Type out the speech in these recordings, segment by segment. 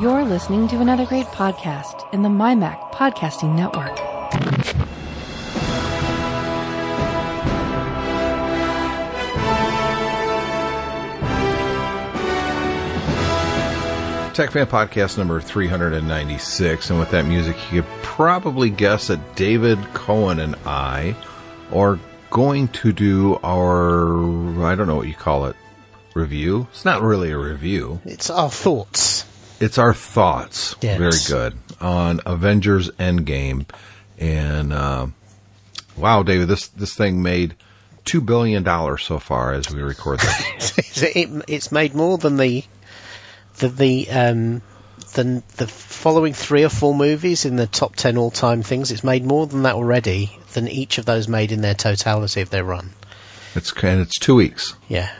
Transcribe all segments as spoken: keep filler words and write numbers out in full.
You're listening to another great podcast in the MyMac Podcasting Network. Tech Fan Podcast number three hundred ninety-six, and with that music, you could probably guess that David Cohen and I are going to do our, I don't know what you call it, review. It's not really a review. It's our thoughts. It's our thoughts. Yes. Very good. On Avengers Endgame. And, uh, wow, David, this, this thing made two billion dollars so far as we record this. it, it's made more than the, than the, um, than the following three or four movies in the top ten all-time things. It's made more than that already, than each of those made in their totality of their run. It's, and it's two weeks. Yeah.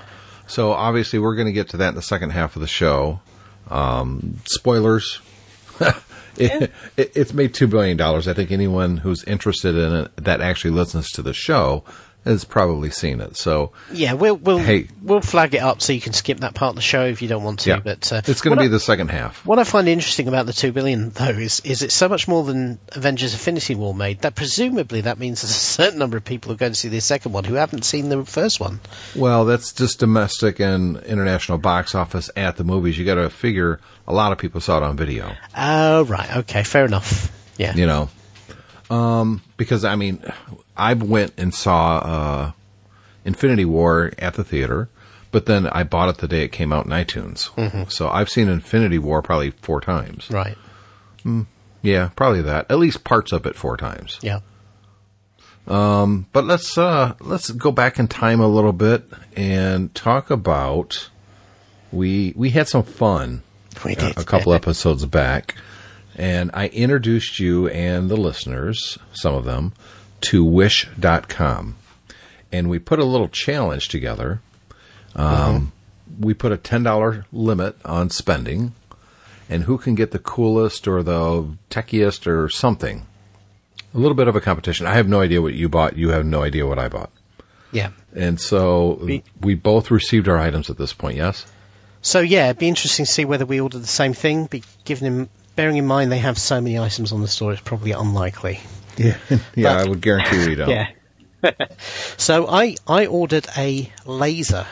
So obviously we're going to get to that in the second half of the show. Um, spoilers. it, it, it's made two billion dollars. I think anyone who's interested in it that actually listens to the show has probably seen it. So yeah, we'll we'll, hey, we'll flag it up so you can skip that part of the show if you don't want to. Yeah, but uh, it's going to be I, the second half. What I find interesting about the two billion dollars, though, is, is it's so much more than Avengers Infinity War made, that presumably that means there's a certain number of people who are going to see the second one who haven't seen the first one. Well, that's just domestic and international box office at the movies. You got to figure a lot of people saw it on video. Oh, right. Okay, fair enough. Yeah. You know, um, because, I mean, I went and saw uh, Infinity War at the theater, but then I bought it the day it came out in iTunes. Mm-hmm. So I've seen Infinity War probably four times. Right. Mm, yeah, probably that. At least parts of it four times. Yeah. Um, but let's uh, let's go back in time a little bit and talk about we we had some fun we did. a, a couple episodes back, and I introduced you and the listeners, some of them, to wish dot com, and we put a little challenge together. Um, mm-hmm. We put a ten dollar limit on spending, and who can get the coolest or the techiest or something. A little bit of a competition. I have no idea what you bought. You have no idea what I bought. Yeah. And so we, we both received our items at this point, yes? So, yeah, it'd be interesting to see whether we ordered the same thing, but given them, bearing in mind they have so many items on the store, it's probably unlikely. Yeah, yeah, but I would guarantee we don't. Yeah. So I, I ordered a laser,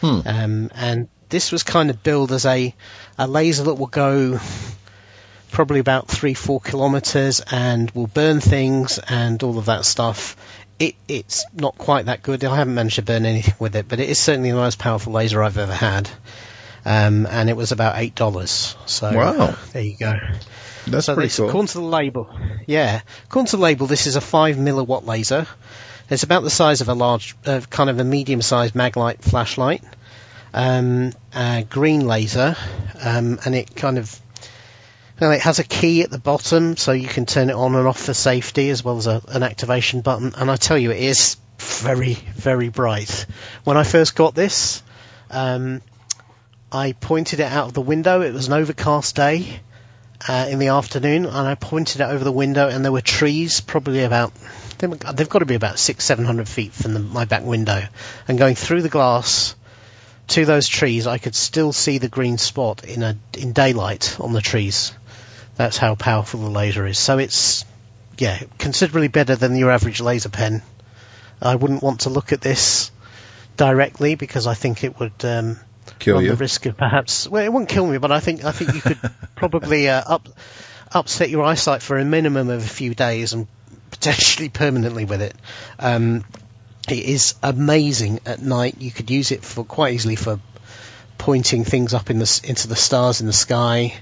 hmm. um, and this was kind of billed as a, a laser that will go probably about three, four kilometers and will burn things and all of that stuff. It It's not quite that good. I haven't managed to burn anything with it, but it is certainly the most powerful laser I've ever had. Um, and it was about eight dollars. So wow. There you go. That's so pretty this, cool. According to the label, yeah. According to the label, this is a five milliwatt laser. It's about the size of a large, uh, kind of a medium-sized Maglite flashlight. Um, uh, green laser, um, and it kind of, well, it has a key at the bottom, so you can turn it on and off for safety, as well as a, an activation button. And I tell you, it is very, very bright. When I first got this, um, I pointed it out of the window. It was an overcast day. Uh, in the afternoon, and I pointed it over the window, and there were trees probably about, they've got to be about six, seven hundred feet from the, my back window, and going through the glass to those trees, I could still see the green spot in a in daylight on the trees. That's how powerful the laser is. So it's, yeah, considerably better than your average laser pen. I wouldn't want to look at this directly because I think it would um kill you. The risk of perhaps, well, it wouldn't kill me, but I think I think you could probably uh, up upset your eyesight for a minimum of a few days and potentially permanently with it. Um, it is amazing at night. You could use it for quite easily for pointing things up in the into the stars in the sky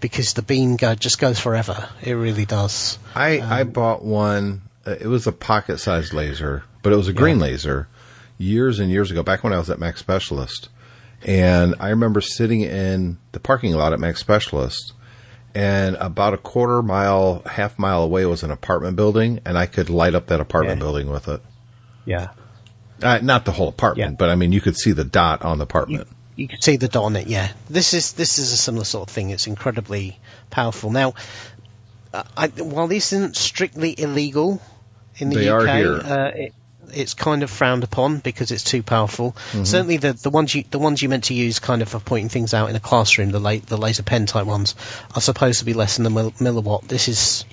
because the beam go, just goes forever. It really does. I um, I bought one. It was a pocket-sized laser, but it was a green yeah. laser years and years ago, back when I was at Mac Specialist. And I remember sitting in the parking lot at Mac Specialist, and about a quarter mile, half mile away was an apartment building, and I could light up that apartment yeah. building with it. Yeah. Uh, not the whole apartment, yeah. but I mean, you could see the dot on the apartment. You, you could see the dot on it, yeah. This is this is a similar sort of thing. It's incredibly powerful. Now, I, while this isn't strictly illegal in the they U K, are here. Uh, it, it's kind of frowned upon because it's too powerful. Mm-hmm. Certainly the the ones you the ones you meant to use kind of for pointing things out in a classroom, the late the laser pen type ones, are supposed to be less than a mil- milliwatt. This is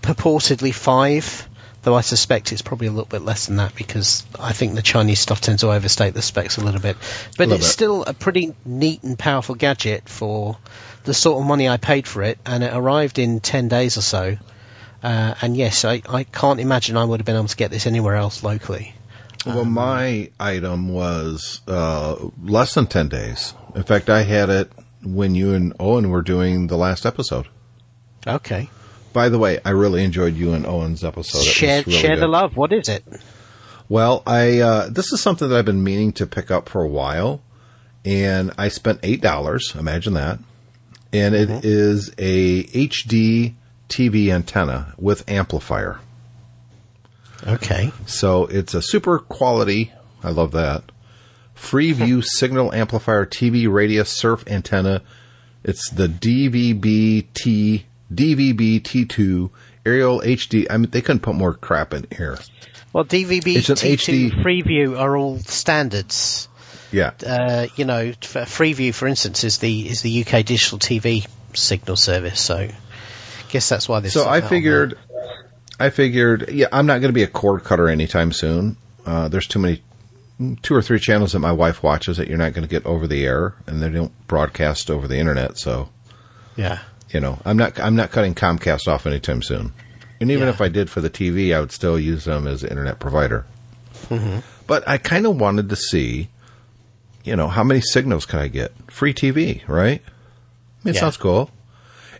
purportedly five, though I suspect it's probably a little bit less than that because I think the Chinese stuff tends to overstate the specs a little bit. But Love it's it. still a pretty neat and powerful gadget for the sort of money I paid for it, and it arrived in ten days or so. Uh, and yes, I, I can't imagine I would have been able to get this anywhere else locally. Well, um, my item was uh, less than ten days. In fact, I had it when you and Owen were doing the last episode. Okay. By the way, I really enjoyed you and Owen's episode. Share, really share the love. What is it? Well, I uh, this is something that I've been meaning to pick up for a while, and I spent eight dollars. Imagine that. And it mm-hmm. is a H D T V antenna with amplifier. Okay. So it's a super quality. I love that. Freeview signal amplifier T V radius surf antenna. It's the D V B T D V B T two aerial H D. I mean, they couldn't put more crap in here. Well, D V B T two, Freeview are all standards. Yeah. Uh, you know, for Freeview, for instance, is the is the U K digital T V signal service. So, I guess that's why this. So I figured, I figured, yeah, I'm not going to be a cord cutter anytime soon. Uh, there's too many, two or three channels that my wife watches that you're not going to get over the air, and they don't broadcast over the internet. So, yeah. You know, I'm not I'm not cutting Comcast off anytime soon. And even yeah. if I did for the T V, I would still use them as an internet provider. Mm-hmm. But I kind of wanted to see, you know, how many signals can I get? Free T V, right? I mean, it yeah. sounds cool.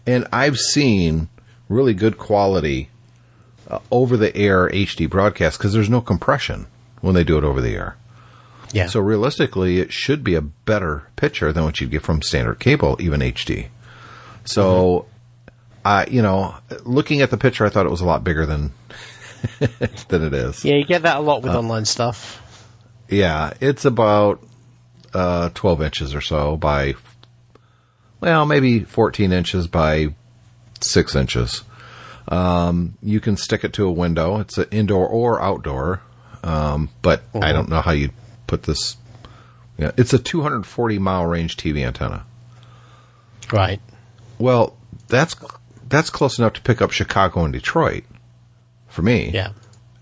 And I've seen really good quality uh, over-the-air H D broadcast because there's no compression when they do it over the air. Yeah. So realistically, it should be a better picture than what you'd get from standard cable, even H D. So, I mm-hmm. uh, you know, looking at the picture, I thought it was a lot bigger than than it is. Yeah, you get that a lot with uh, online stuff. Yeah, it's about uh, twelve inches or so by, well, maybe fourteen inches by six inches. Um, you can stick it to a window. It's an indoor or outdoor, um, but mm-hmm. I don't know how you'd put this. You know, it's a two hundred forty mile range T V antenna. Right. Well, that's that's close enough to pick up Chicago and Detroit for me. Yeah.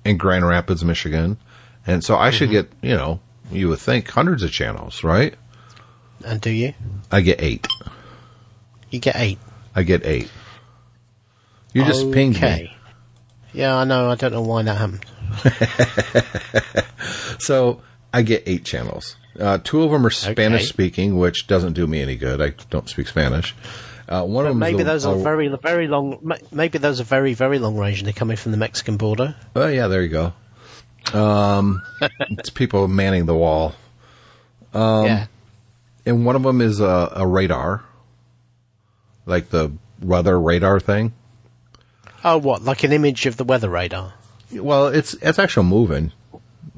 And Grand Rapids, Michigan. And so I mm-hmm. should get, you know, you would think hundreds of channels, right? And do you? I get eight. You get eight? I get eight. You just okay. pinged me. Yeah, I know. I don't know why that happened. So I get eight channels. Uh, two of them are Spanish okay. speaking, which doesn't do me any good. I don't speak Spanish. Uh, one but of maybe those a, are very, very long. Maybe those are very, very long range, and they're coming from the Mexican border. Oh yeah, there you go. Um, it's people manning the wall. Um, yeah. And one of them is a, a radar, like the weather radar thing. Oh, what? Like an image of the weather radar? Well, it's it's actually moving.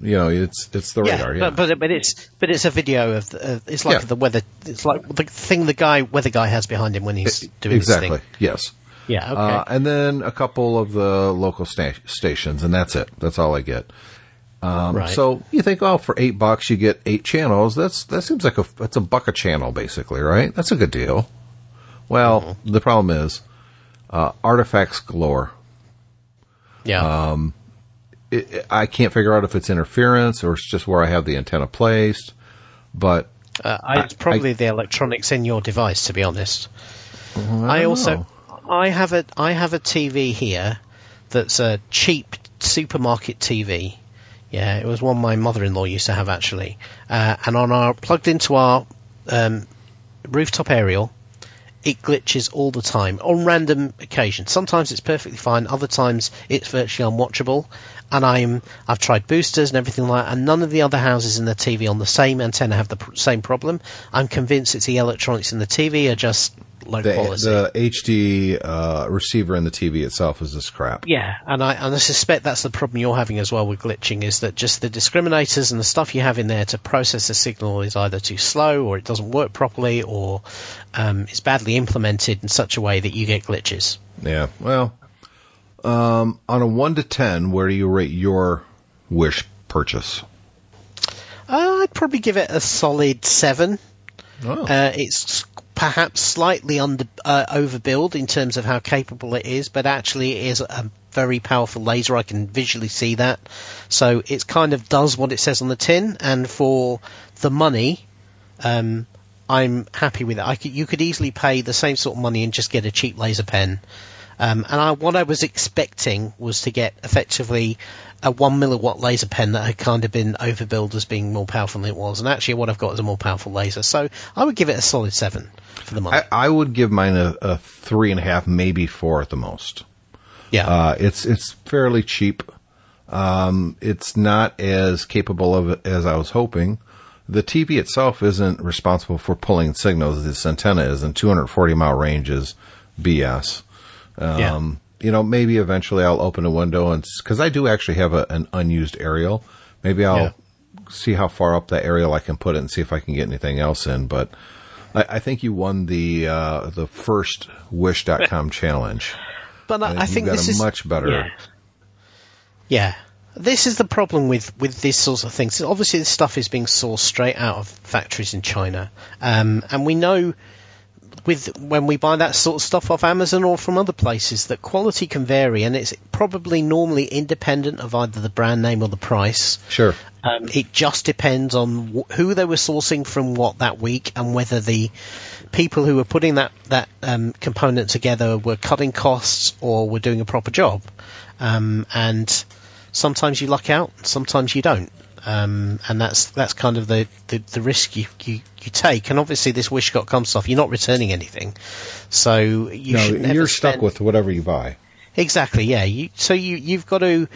You know, it's it's the radar. Yeah, yeah. But, but but it's but it's a video of the, uh, it's like yeah. the weather. It's like the thing the guy weather guy has behind him when he's it, doing exactly. His thing. Yes. Yeah. Okay. Uh, and then a couple of the local sta- stations, and that's it. That's all I get. Um, right. So you think, oh, for eight bucks you get eight channels. That's that seems like a that's a buck a channel basically, right? That's a good deal. Well, mm-hmm. the problem is uh, artifacts galore. Yeah. Um. It, I can't figure out if it's interference or it's just where I have the antenna placed, but uh, I, it's probably I, the electronics in your device. To be honest, I, I also know. I have a I have a T V here that's a cheap supermarket T V. Yeah, it was one my mother-in-law used to have actually, uh, and on our plugged into our um, rooftop aerial. It glitches all the time on random occasions. Sometimes it's perfectly fine, other times it's virtually unwatchable. And I'm I've tried boosters and everything like that, and none of the other houses in the T V on the same antenna have the pr- same problem. I'm convinced it's the electronics in the T V are just low the, quality. The H D uh, receiver in the T V itself is just crap. Yeah, and I and I suspect that's the problem you're having as well with glitching, is that just the discriminators and the stuff you have in there to process the signal is either too slow or it doesn't work properly or um, it's badly implemented in such a way that you get glitches. Yeah, well... Um, on a one to ten, where do you rate your Wish purchase? Uh, I'd probably give it a solid seven. Oh. Uh, it's perhaps slightly under uh, overbuild in terms of how capable it is, but actually it is a very powerful laser. I can visually see that. So it kind of does what it says on the tin, and for the money, um, I'm happy with it. I could, you could easily pay the same sort of money and just get a cheap laser pen. Um, and I, what I was expecting was to get effectively a one milliwatt laser pen that had kind of been overbilled as being more powerful than it was. And actually what I've got is a more powerful laser. So I would give it a solid seven for the month. I, I would give mine a, a three and a half, maybe four at the most. Yeah. Uh, it's, it's fairly cheap. Um, it's not as capable of it as I was hoping. The T V itself isn't responsible for pulling signals. This antenna is, and two hundred forty mile range is B S. Um, yeah. You know, maybe eventually I'll open a window and, cause I do actually have a, an unused aerial. Maybe I'll yeah. see how far up that aerial I can put it and see if I can get anything else in. But I, I think you won the, uh, the first wish dot com challenge. But I, I think you got this a is much better. Yeah. yeah. This is the problem with, with these sorts of things. So obviously this stuff is being sourced straight out of factories in China. Um, and we know, with when we buy that sort of stuff off Amazon or from other places, that quality can vary, and it's probably normally independent of either the brand name or the price. Sure. Um, it just depends on wh- who they were sourcing from what that week, and whether the people who were putting that, that um, component together were cutting costs or were doing a proper job. Um, and sometimes you luck out, sometimes you don't. Um, and that's that's kind of the, the, the risk you, you, you take. And obviously this wish dot com stuff, you're not returning anything. So you no, should never you're spend... stuck with whatever you buy. Exactly, yeah. You, so you, you've got to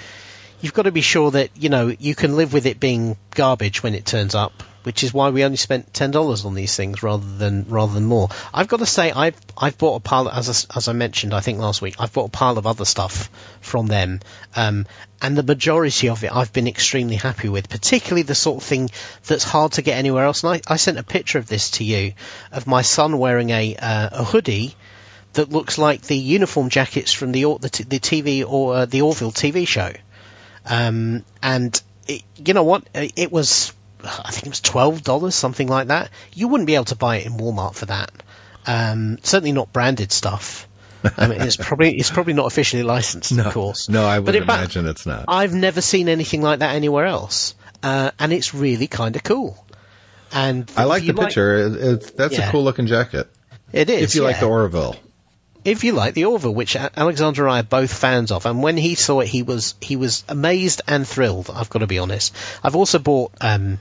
you've got to be sure that, you know, you can live with it being garbage when it turns up, which is why we only spent ten dollars on these things rather than rather than more. I've got to say I've I've bought a pile of, as I, as I mentioned I think last week, I've bought a pile of other stuff from them, um, and the majority of it I've been extremely happy with, particularly the sort of thing that's hard to get anywhere else. And I, I sent a picture of this to you of my son wearing a uh, a hoodie that looks like the uniform jackets from the the, the T V or uh, the Orville T V show, um, and it, you know what it was. I think it was twelve dollars, something like that. You wouldn't be able to buy it in Walmart for that. Um, certainly not branded stuff. I mean, it's probably it's probably not officially licensed, no, of course. No, I would but imagine it, it's not. I've never seen anything like that anywhere else, uh, and it's really kind of cool. And I like the like, picture. It's, that's yeah. a cool looking jacket. It is. If you yeah. like the Orville. If you like the Orville, which Alexander and I are both fans of, and when he saw it, he was he was amazed and thrilled. I've got to be honest. I've also bought. Um,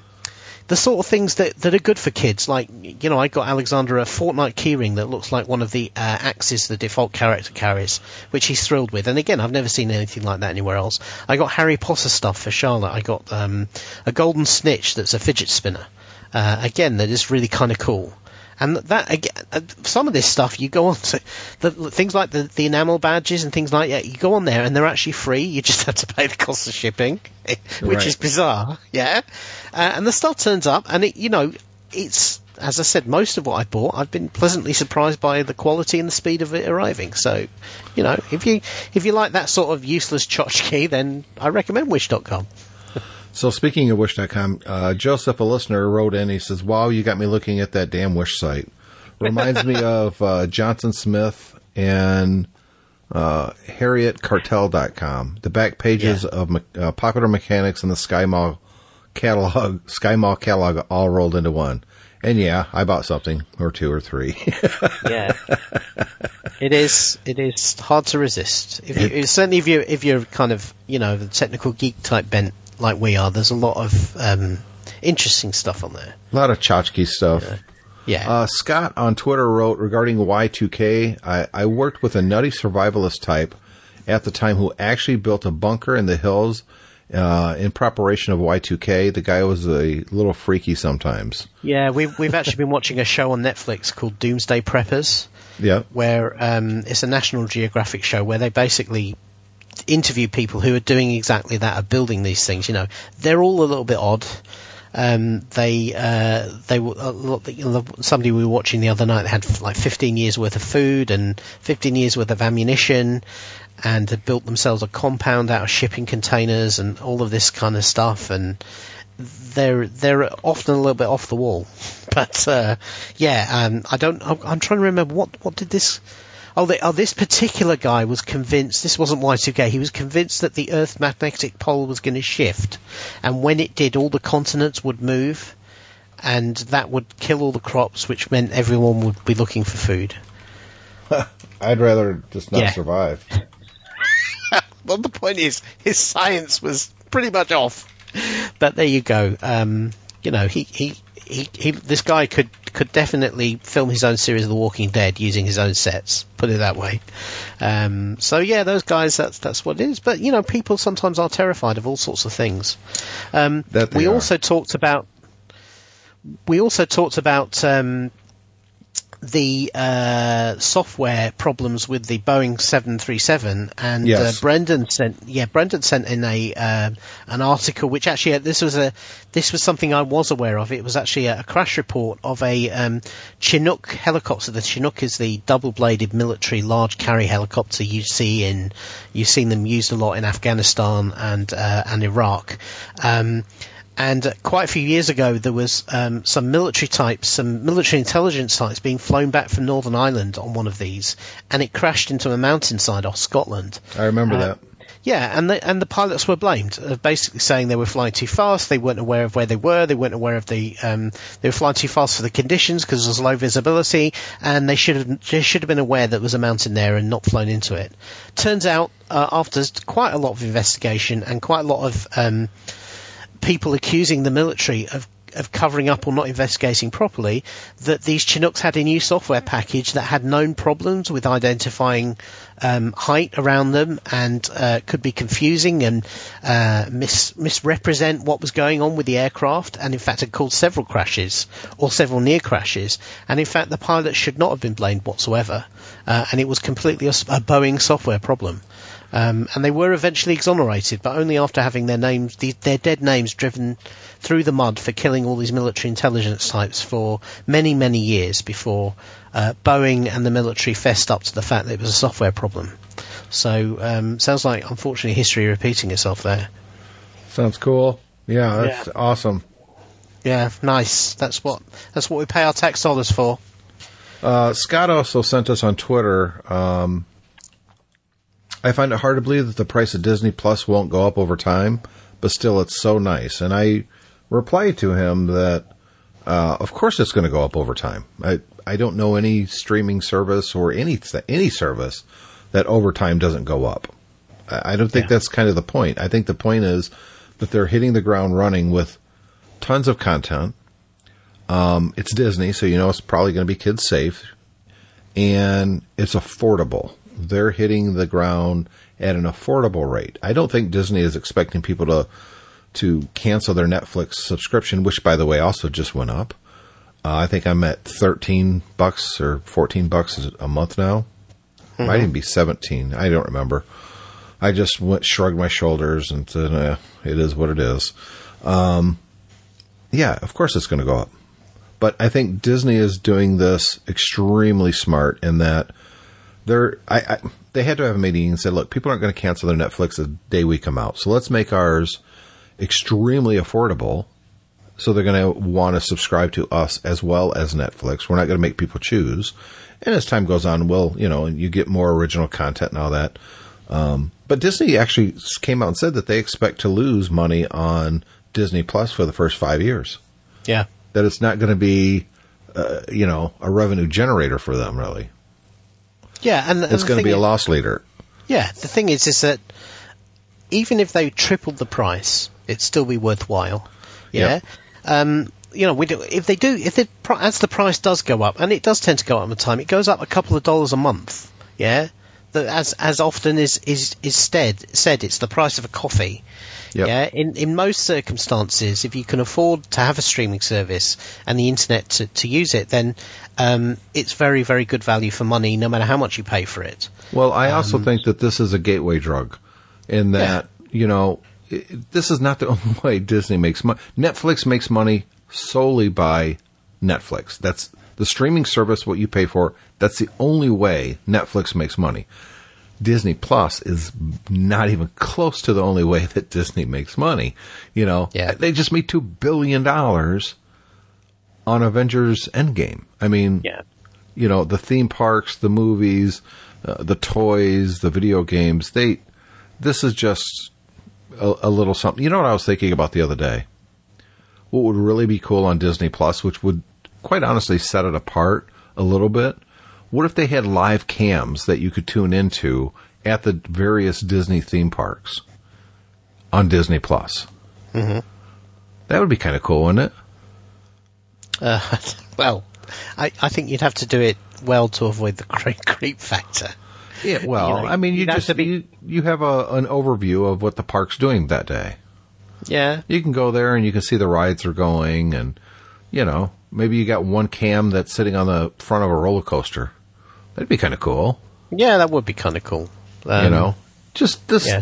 The sort of things that, that are good for kids, like, you know, I got Alexander a Fortnite keyring that looks like one of the uh, axes the default character carries, which he's thrilled with. And again, I've never seen anything like that anywhere else. I got Harry Potter stuff for Charlotte. I got um, a golden snitch that's a fidget spinner. Uh, again, that is really kind of cool. And that, again, some of this stuff, you go on to the, things like the, the enamel badges and things like that. You go on there and they're actually free. You just have to pay the cost of shipping, which right. is bizarre. Yeah. Uh, and the stuff turns up and it, you know, it's, as I said, most of what I bought, I've been pleasantly surprised by the quality and the speed of it arriving. So, you know, if you, if you like that sort of useless tchotchke, then I recommend wish dot com. So speaking of wish dot com, uh, Joseph, a listener, wrote in. He says, wow, you got me looking at that damn Wish site. Reminds me of uh, Johnson Smith and uh, Harriet Cartel dot com. The back pages yeah. of me- uh, Popular Mechanics and the Sky Mall catalog, Sky Mall catalog all rolled into one. And yeah, I bought something or two or three. yeah, it is. It is hard to resist. If you, certainly, if you if you're kind of, you know, the technical geek type bent. Like we are, there's a lot of um, interesting stuff on there. A lot of tchotchke stuff. Yeah. yeah. Uh, Scott on Twitter wrote, regarding Y two K, I, I worked with a nutty survivalist type at the time who actually built a bunker in the hills uh, in preparation of Y two K. The guy was a little freaky sometimes. Yeah, we've, we've actually been watching a show on Netflix called Doomsday Preppers. Yeah. Where um, it's a National Geographic show where they basically interview people who are doing exactly that, are building these things. You know, they're all a little bit odd, Um, they uh, they uh, somebody we were watching the other night had like fifteen years worth of food and fifteen years worth of ammunition, and had built themselves a compound out of shipping containers and all of this kind of stuff. And they're they're often a little bit off the wall, but uh, yeah, um, I don't. I'm, I'm trying to remember what what did this. Oh, they, oh, this particular guy was convinced, this wasn't Y two K, he was convinced that the Earth's magnetic pole was going to shift. And when it did, all the continents would move, and that would kill all the crops, which meant everyone would be looking for food. I'd rather just not yeah. survive. Well, the point is, his science was pretty much off. But there you go. Um, you know, he... he He, he, this guy could, could definitely film his own series of The Walking Dead using his own sets, put it that way. Um, so, yeah, those guys, that's that's what it is. But, you know, people sometimes are terrified of all sorts of things. Um, that we are. also talked about... We also talked about um, the uh, software problems with the Boeing seven thirty-seven, and yes. uh, Brendan sent yeah Brendan sent in a uh, an article which actually uh, this was a this was something I was aware of. It was actually a, a crash report of a um, Chinook helicopter. The Chinook is the double-bladed military large carry helicopter you see in you've seen them used a lot in Afghanistan and uh, and Iraq. Um, And quite a few years ago, there was um, some military types, some military intelligence types being flown back from Northern Ireland on one of these, and it crashed into a mountainside off Scotland. I remember uh, that. Yeah, and the, and the pilots were blamed, uh, basically saying they were flying too fast, they weren't aware of where they were, they weren't aware of the um, they were flying too fast for the conditions because there was low visibility, and they should have they should have been aware that there was a mountain there and not flown into it. Turns out, uh, after quite a lot of investigation and quite a lot of um, people accusing the military of, of covering up or not investigating properly, that these Chinooks had a new software package that had known problems with identifying um, height around them, and uh, could be confusing and uh, mis- misrepresent what was going on with the aircraft, and in fact had caused several crashes or several near crashes. And in fact the pilots should not have been blamed whatsoever, uh, and it was completely a, a Boeing software problem. Um, and they were eventually exonerated, but only after having their names, the, their dead names driven through the mud for killing all these military intelligence types for many, many years before uh, Boeing and the military fessed up to the fact that it was a software problem. So um, sounds like, unfortunately, history repeating itself there. Sounds cool. Yeah, that's yeah. awesome. Yeah, nice. That's what that's what we pay our tax dollars for. Uh, Scott also sent us on Twitter... Um I find it hard to believe that the price of Disney Plus won't go up over time, but still it's so nice. And I replied to him that, uh, of course it's going to go up over time. I, I don't know any streaming service or any, any service that over time doesn't go up. I, I don't think yeah. that's kind of the point. I think the point is that they're hitting the ground running with tons of content. Um, it's Disney, so you know it's probably going to be kids safe, and it's affordable. They're hitting the ground at an affordable rate. I don't think Disney is expecting people to to cancel their Netflix subscription, which, by the way, also just went up. Uh, I think I'm at thirteen bucks or fourteen bucks a month now. Mm-hmm. Might even be seventeen. I don't remember. I just went shrugged my shoulders and said, eh, "It is what it is." Um, yeah, of course it's going to go up. But I think Disney is doing this extremely smart in that. They're, I, I, they had to have a meeting and say, look, people aren't going to cancel their Netflix the day we come out. So let's make ours extremely affordable. So they're going to want to subscribe to us as well as Netflix. We're not going to make people choose. And as time goes on, well, you know, and you get more original content and all that. Um, but Disney actually came out and said that they expect to lose money on Disney Plus for the first five years. Yeah. That it's not going to be, uh, you know, a revenue generator for them, really. Yeah, and, and it's going to be a loss leader. Yeah, the thing is, is that even if they tripled the price, it'd still be worthwhile. Yeah, yep. um, you know, we do, if they do, if it as the price does go up, and it does tend to go up with time, it goes up a couple of dollars a month. Yeah, that as as often is is is said said it's the price of a coffee. Yep. Yeah, in in most circumstances, if you can afford to have a streaming service and the internet to, to use it, then um, it's very, very good value for money, no matter how much you pay for it. Well, I um, also think that this is a gateway drug in that, yeah. you know, it, this is not the only way Disney makes money. Netflix makes money solely by Netflix. That's the streaming service, what you pay for. That's the only way Netflix makes money. Disney Plus is not even close to the only way that Disney makes money. You know, yeah. They just made two billion dollars on Avengers Endgame. I mean, yeah. you know, the theme parks, the movies, uh, the toys, the video games, they, this is just a, a little something. You know what I was thinking about the other day? What would really be cool on Disney Plus, which would quite honestly set it apart a little bit. What if they had live cams that you could tune into at the various Disney theme parks on Disney Plus? Mm-hmm. That would be kind of cool, wouldn't it? Uh, well, I, I think you'd have to do it well to avoid the creep, creep factor. Yeah, well, you know, I mean, you just have be- you, you have a, an overview of what the park's doing that day. Yeah, you can go there and you can see the rides are going, and you know, maybe you got one cam that's sitting on the front of a roller coaster. That'd be kind of cool. Yeah, that would be kind of cool. Um, you know, just this yeah.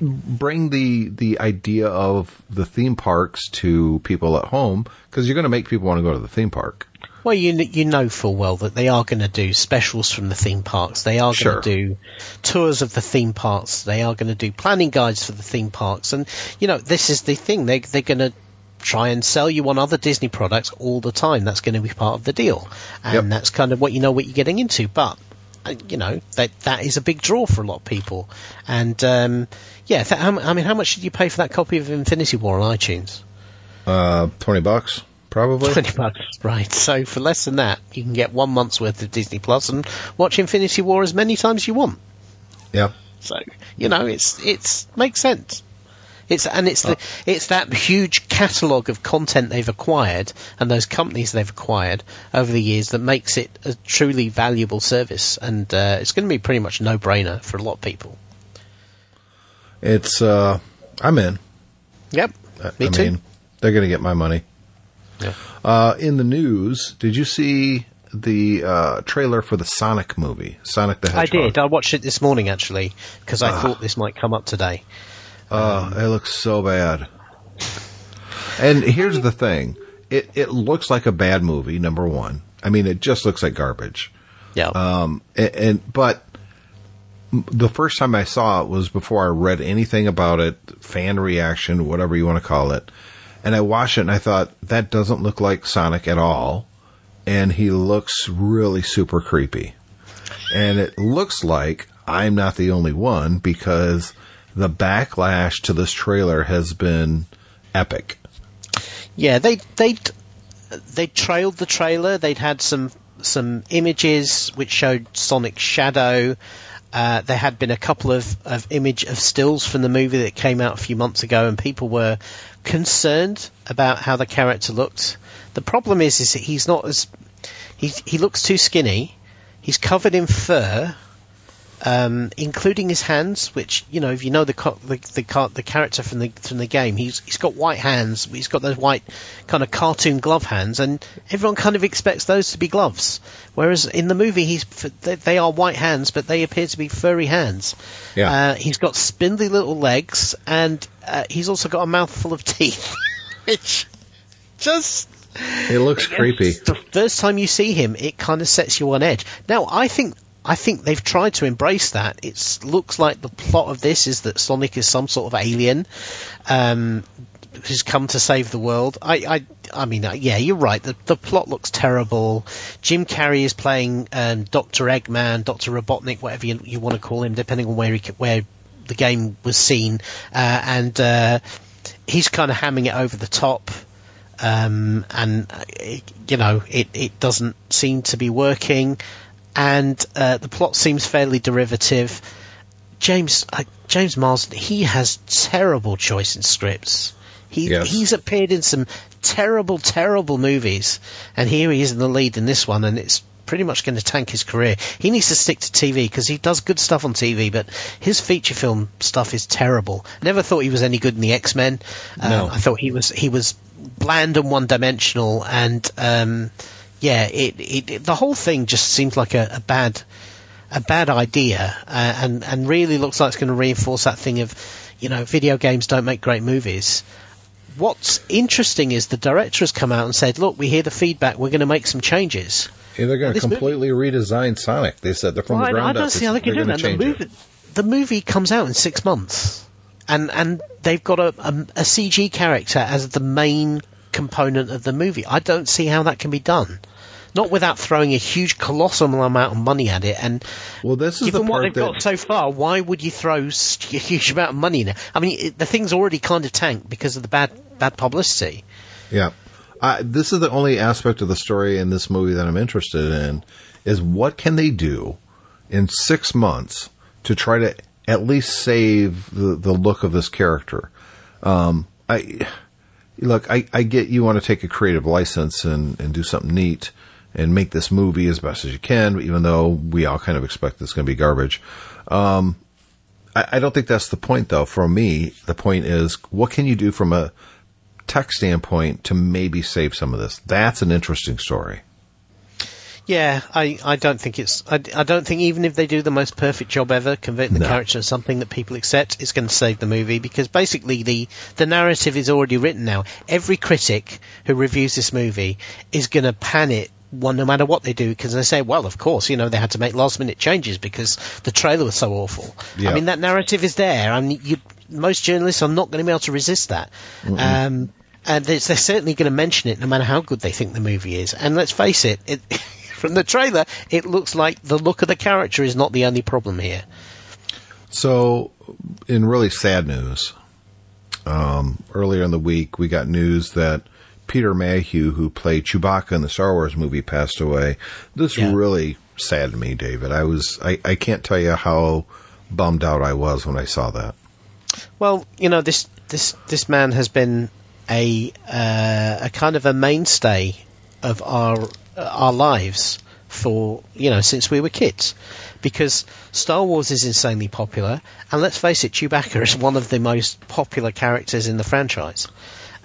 bring the the idea of the theme parks to people at home, because you're going to make people want to go to the theme park. Well, you you know full well that they are going to do specials from the theme parks. They are sure. going to do tours of the theme parks. They are going to do planning guides for the theme parks. And, you know, this is the thing. They, they're going to try and sell you on other Disney products all the time. That's going to be part of the deal. And yep. that's kind of what you know what you're getting into. But, you know, that that is a big draw for a lot of people. And, um, yeah, that, I mean, how much did you pay for that copy of Infinity War on iTunes? Uh, twenty bucks. Probably twenty bucks, right? So for less than that, you can get one month's worth of Disney Plus and watch Infinity War as many times as you want. Yeah. So you know, it's it's makes sense. It's and it's oh. the, it's that huge catalogue of content they've acquired and those companies they've acquired over the years that makes it a truly valuable service, and uh, it's going to be pretty much a no-brainer for a lot of people. It's uh, I'm in. Yep. I, me I too. Mean, they're going to get my money. Yeah. Uh, in the news, did you see the uh, trailer for the Sonic movie, Sonic the Hedgehog? I did. I watched it this morning, actually, because I uh, thought this might come up today. Uh, um, it looks so bad. And here's the thing. It, it looks like a bad movie, number one. I mean, it just looks like garbage. Yeah. Um. And, and But the first time I saw it was before I read anything about it, fan reaction, whatever you want to call it. And I watched it and I thought, that doesn't look like Sonic at all. And he looks really super creepy. And it looks like I'm not the only one, because the backlash to this trailer has been epic. Yeah, they they they trailed the trailer. They'd had some some images which showed Sonic's shadow. Uh, there had been a couple of, of image of stills from the movie that came out a few months ago, and people were concerned about how the character looked. The problem is, is that he's not as he he looks too skinny. He's covered in fur, um, including his hands, which, you know, if you know the the the, the character from the from the game, he's he's got white hands. He's got those white kind of cartoon glove hands, and everyone kind of expects those to be gloves. Whereas in the movie, he's they are white hands, but they appear to be furry hands. Yeah. Uh, he's got spindly little legs, and uh, he's also got a mouthful of teeth, which just... It looks creepy. The first time you see him, it kind of sets you on edge. Now, I think I think they've tried to embrace that. It looks like the plot of this is that Sonic is some sort of alien um, who's come to save the world. I... I I mean, yeah, you're right. The, the plot looks terrible. Jim Carrey is playing um, Doctor Eggman, Doctor Robotnik, whatever you, you want to call him, depending on where he, where the game was seen. Uh, and uh, he's kind of hamming it over the top. Um, and, it, you know, it, it doesn't seem to be working. And uh, the plot seems fairly derivative. James uh, James Marsden, he has terrible choice in scripts. He, yes. He's appeared in some terrible, terrible movies, and here he is in the lead in this one, and it's pretty much going to tank his career. He needs to stick to T V, because he does good stuff on T V, but his feature film stuff is terrible. Never thought he was any good in the X-Men. No. Um, I thought he was he was bland and one-dimensional, and um, yeah, it, it, it the whole thing just seemed like a, a bad... a bad idea, uh, and and really looks like it's going to reinforce that thing of, you know, video games don't make great movies. What's interesting is the director has come out and said, look, we hear the feedback, we're going to make some changes. Yeah, they're going to completely movie- redesign Sonic. They said they're from well, the ground up. I don't up, see how they can do that. The movie, the movie comes out in six months, and and they've got a, a, a C G character as the main component of the movie. I don't see how that can be done. Not without throwing a huge, colossal amount of money at it. And well, this is given the part what they've that... got so far, why would you throw a huge amount of money now? I mean, it, the thing's already kind of tanked because of the bad bad publicity. Yeah. Uh, this is the only aspect of the story in this movie that I'm interested in, is what can they do in six months to try to at least save the, the look of this character? Um, I look, I, I get you want to take a creative license and, and do something neat and make this movie as best as you can, even though we all kind of expect it's going to be garbage. Um, I, I don't think that's the point, though. For me, the point is, what can you do from a tech standpoint to maybe save some of this? That's an interesting story. Yeah, I, I don't think it's I, I don't think even if they do the most perfect job ever, converting the no. character to something that people accept, it's going to save the movie, because basically the the narrative is already written now. Every critic who reviews this movie is going to pan it one no matter what they do, because they say, well, of course, you know, they had to make last minute changes because the trailer was so awful. Yeah. I mean, that narrative is there. I mean, you, most journalists are not going to be able to resist that. Mm-hmm. Um, and they're, they're certainly going to mention it no matter how good they think the movie is. And let's face it, it from the trailer, it looks like the look of the character is not the only problem here. So, in really sad news, um, earlier in the week, we got news that Peter Mayhew, who played Chewbacca in the Star Wars movie, passed away. This yeah. really saddened me, David. I was I, I can't tell you how bummed out I was when I saw that. Well, you know, this this, this man has been a uh, a kind of a mainstay of our our lives for, you know, since we were kids, because Star Wars is insanely popular, and let's face it, Chewbacca is one of the most popular characters in the franchise.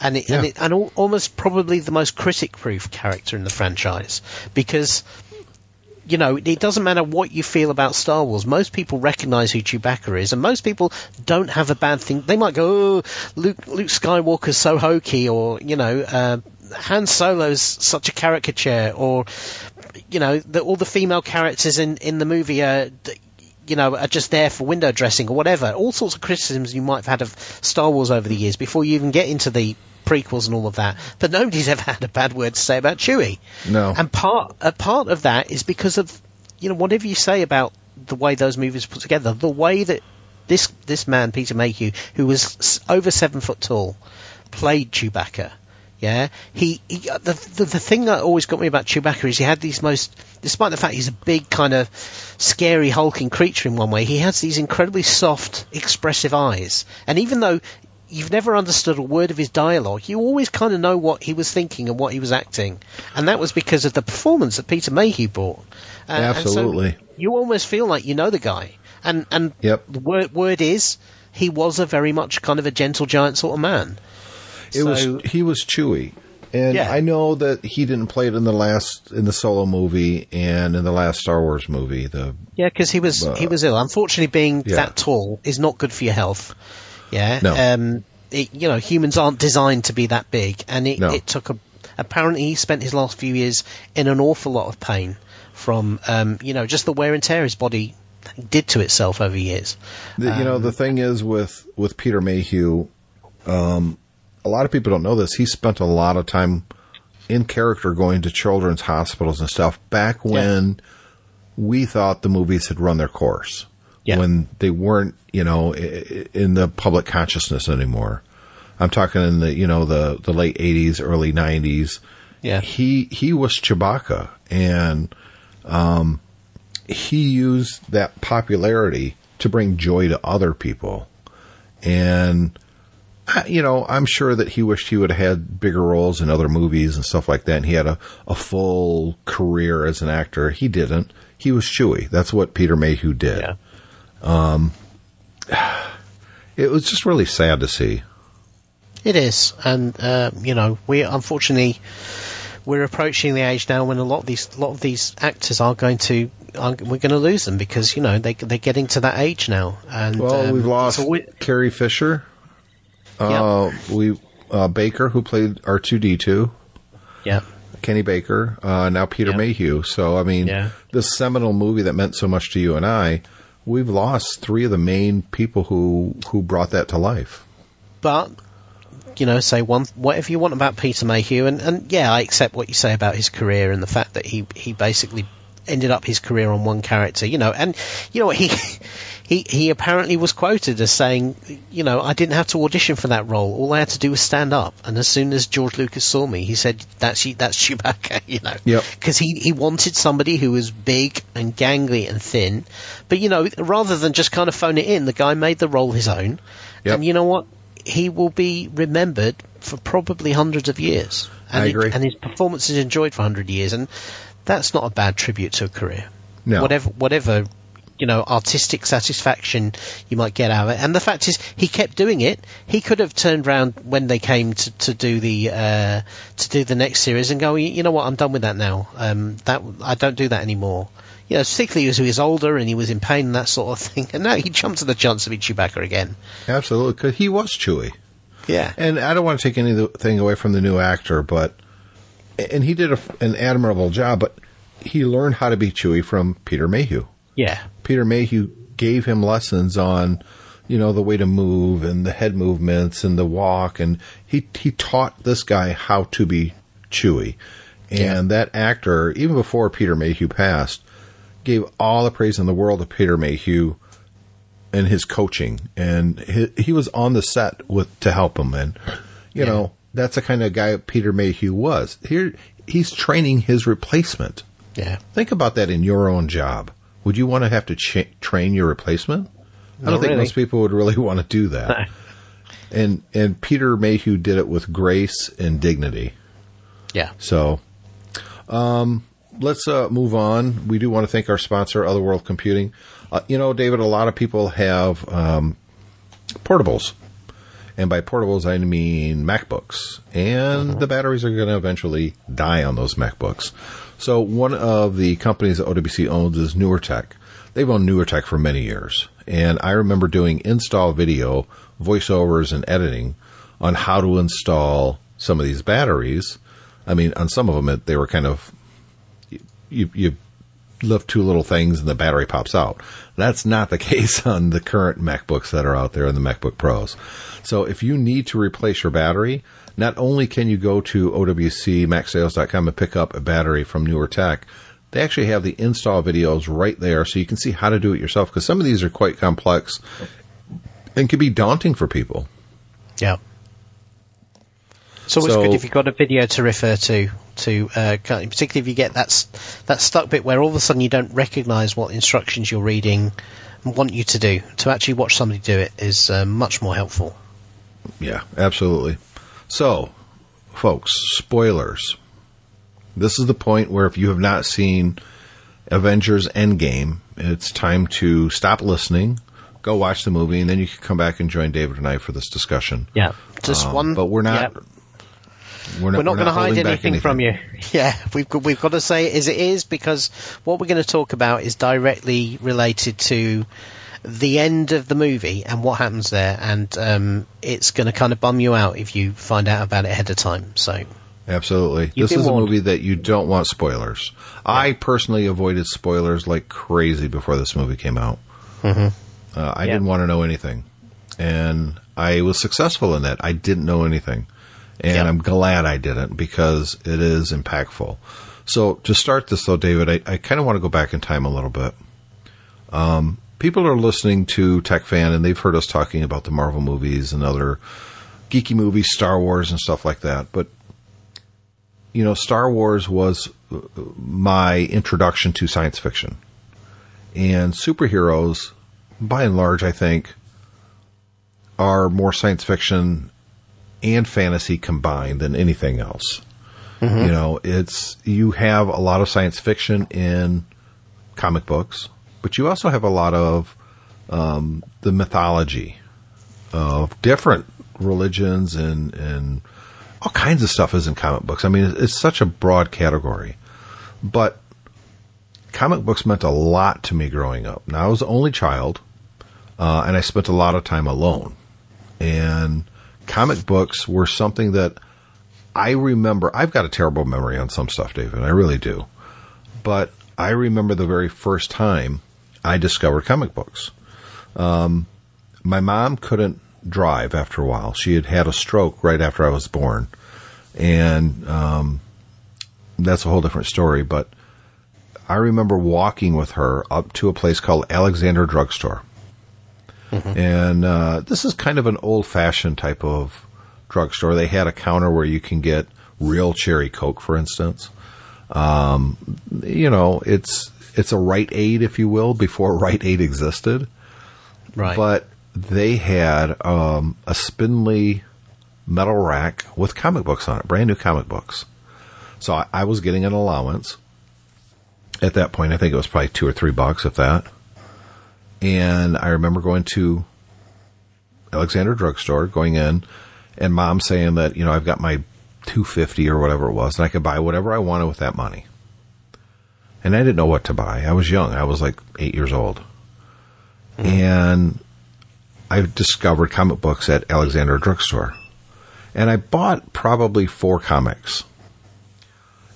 And it, yeah. and, it, and al- almost probably the most critic-proof character in the franchise, because, you know, it doesn't matter what you feel about Star Wars. Most people recognize who Chewbacca is, and most people don't have a bad thing. They might go, oh, Luke, Luke Skywalker's so hokey, or, you know, uh, Han Solo's such a caricature, or, you know, the, all the female characters in, in the movie are... D- you know, are just there for window dressing or whatever. All sorts of criticisms you might have had of Star Wars over the years before you even get into the prequels and all of that. But nobody's ever had a bad word to say about Chewie. No. And part a part of that is because of, you know, whatever you say about the way those movies were put together, the way that this this man, Peter Mayhew, who was over seven foot tall, played Chewbacca. Yeah, he, he the, the the thing that always got me about Chewbacca is he had these most, despite the fact he's a big kind of scary hulking creature in one way, he has these incredibly soft, expressive eyes. And even though you've never understood a word of his dialogue, you always kind of know what he was thinking and what he was acting. And that was because of the performance that Peter Mayhew brought. Uh, Absolutely. And so you almost feel like you know the guy. And and yep. the word, word is, he was a very much kind of a gentle giant sort of man. It so, was he was Chewie, and yeah. I know that he didn't play it in the last in the Solo movie and in the last Star Wars movie. The yeah, because he was uh, he was ill. Unfortunately, being yeah. that tall is not good for your health. Yeah, no. um, it, you know, humans aren't designed to be that big, and it, no. it took a. Apparently, he spent his last few years in an awful lot of pain from um, you know, just the wear and tear his body did to itself over years. The, um, you know, the thing is with with Peter Mayhew. Um, A lot of people don't know this. He spent a lot of time in character going to children's hospitals and stuff back when yeah. we thought the movies had run their course, yeah. when they weren't, you know, in the public consciousness anymore. I'm talking in the, you know, the, the late eighties, early nineties. Yeah. He, he was Chewbacca, and um, he used that popularity to bring joy to other people. And, you know, I'm sure that he wished he would have had bigger roles in other movies and stuff like that. And he had a, a full career as an actor. He didn't. He was Chewie. That's what Peter Mayhew did. Yeah. Um, it was just really sad to see. It is. And, uh, you know, we unfortunately, we're approaching the age now when a lot of these, a lot of these actors are going to are, we're going to lose them because, you know, they, they're getting to that age now. And, well, um, we've lost so we- Carrie Fisher, uh, yep. we uh, Baker, who played R two D two, yeah, Kenny Baker, uh, now Peter yep. Mayhew. So, I mean, yeah. this seminal movie that meant so much to you and I, we've lost three of the main people who, who brought that to life. But... you know, say one whatever you want about Peter Mayhew, and, and yeah, I accept what you say about his career and the fact that he, he basically ended up his career on one character, you know, and you know what, he he he apparently was quoted as saying, you know, I didn't have to audition for that role. All I had to do was stand up, and as soon as George Lucas saw me, he said, that's that's Chewbacca, you know, because yep. he, he wanted somebody who was big and gangly and thin, but you know, rather than just kind of phone it in, the guy made the role his own, yep. and you know what? He will be remembered for probably hundreds of years. And I agree. It, and his performance is enjoyed for one hundred years. And that's not a bad tribute to a career. No. Whatever, whatever, you know, artistic satisfaction you might get out of it. And the fact is, he kept doing it. He could have turned around when they came to, to do the uh, to do the next series and go, you know what, I'm done with that now. Um, that I don't do that anymore. You know, particularly as he was older and he was in pain and that sort of thing. And now he jumped to the chance to be Chewbacca again. Absolutely, because he was Chewie. Yeah. And I don't want to take anything away from the new actor, but... and he did a, an admirable job, but he learned how to be Chewie from Peter Mayhew. Yeah. Peter Mayhew gave him lessons on, you know, the way to move and the head movements and the walk. And he, he taught this guy how to be Chewie. And yeah. that actor, even before Peter Mayhew passed... gave all the praise in the world to Peter Mayhew and his coaching, and he, he was on the set with to help him. And you yeah. know, that's the kind of guy Peter Mayhew was. Here, he's training his replacement. Yeah, think about that in your own job. Would you want to have to cha- train your replacement? Not I don't really. think most people would really want to do that. and and Peter Mayhew did it with grace and dignity. Yeah. So, um. Let's uh, move on. We do want to thank our sponsor, Otherworld Computing. Uh, you know, David, a lot of people have um, portables. And by portables, I mean MacBooks. And mm-hmm. the batteries are going to eventually die on those MacBooks. So one of the companies that O W C owns is NewerTech. They've owned NewerTech for many years. And I remember doing install video, voiceovers, and editing on how to install some of these batteries. I mean, on some of them, it, they were kind of... You, you lift two little things and the battery pops out. That's not the case on the current MacBooks that are out there and the MacBook Pros. So if you need to replace your battery, not only can you go to O W C mac sales dot com and pick up a battery from NewerTech, they actually have the install videos right there so you can see how to do it yourself, because some of these are quite complex and can be daunting for people. Yeah. It's always so, good if you've got a video to refer to, to uh, particularly if you get that that stuck bit where all of a sudden you don't recognise what instructions you're reading and want you to do. To actually watch somebody do it is uh, much more helpful. Yeah, absolutely. So, folks, spoilers. This is the point where if you have not seen Avengers Endgame, it's time to stop listening. Go watch the movie, and then you can come back and join David and I for this discussion. Yeah, just um, one. But we're not... Yeah. We're not, we're not going to hide anything, anything from you. Yeah, we've got, we've got to say it as it is, because what we're going to talk about is directly related to the end of the movie and what happens there, and um, it's going to kind of bum you out if you find out about it ahead of time. So, absolutely, this is warned. A movie that you don't want spoilers. Yeah. I personally avoided spoilers like crazy before this movie came out. Mm-hmm. Uh, I yeah. didn't want to know anything, and I was successful in that. I didn't know anything. And yep. I'm glad I didn't, because it is impactful. So to start this, though, David, I, I kind of want to go back in time a little bit. Um, people are listening to Tech Fan, and they've heard us talking about the Marvel movies and other geeky movies, Star Wars and stuff like that. But, you know, Star Wars was my introduction to science fiction. And superheroes, by and large, I think, are more science fiction and fantasy combined than anything else. Mm-hmm. You know, it's, you have a lot of science fiction in comic books, but you also have a lot of um, the mythology of different religions and, and all kinds of stuff is in comic books. I mean, it's, it's such a broad category, but comic books meant a lot to me growing up. Now, I was the only child, uh, and I spent a lot of time alone. And comic books were something that I remember. I've got a terrible memory on some stuff, David. I really do. But I remember the very first time I discovered comic books. Um, my mom couldn't drive after a while. She had had a stroke right after I was born. And um, that's a whole different story. But I remember walking with her up to a place called Alexander Drugstore. Mm-hmm. And uh, this is kind of an old-fashioned type of drugstore. They had a counter where you can get real cherry Coke, for instance. Um, you know, it's it's a Rite Aid, if you will, before Rite Aid existed. Right. But they had um, a spindly metal rack with comic books on it, brand new comic books. So I, I was getting an allowance at that point. I think it was probably two or three bucks, if that. And I remember going to Alexander Drugstore, going in, and Mom saying that, you know, I've got my two fifty or whatever it was, and I could buy whatever I wanted with that money. And I didn't know what to buy. I was young. I was like eight years old. Mm-hmm. And I discovered comic books at Alexander Drugstore. And I bought probably four comics.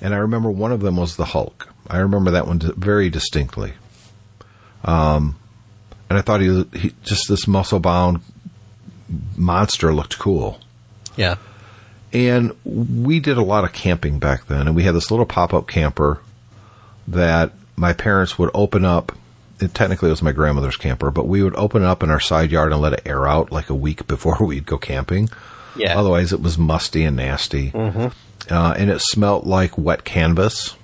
And I remember one of them was the Hulk. I remember that one very distinctly. Um... And I thought he, he just this muscle-bound monster looked cool. Yeah. And we did a lot of camping back then. And we had this little pop-up camper that my parents would open up. It technically was my grandmother's camper. But we would open it up in our side yard and let it air out like a week before we'd go camping. Yeah. Otherwise, it was musty and nasty. Mm-hmm. Uh, and it smelled like wet canvas.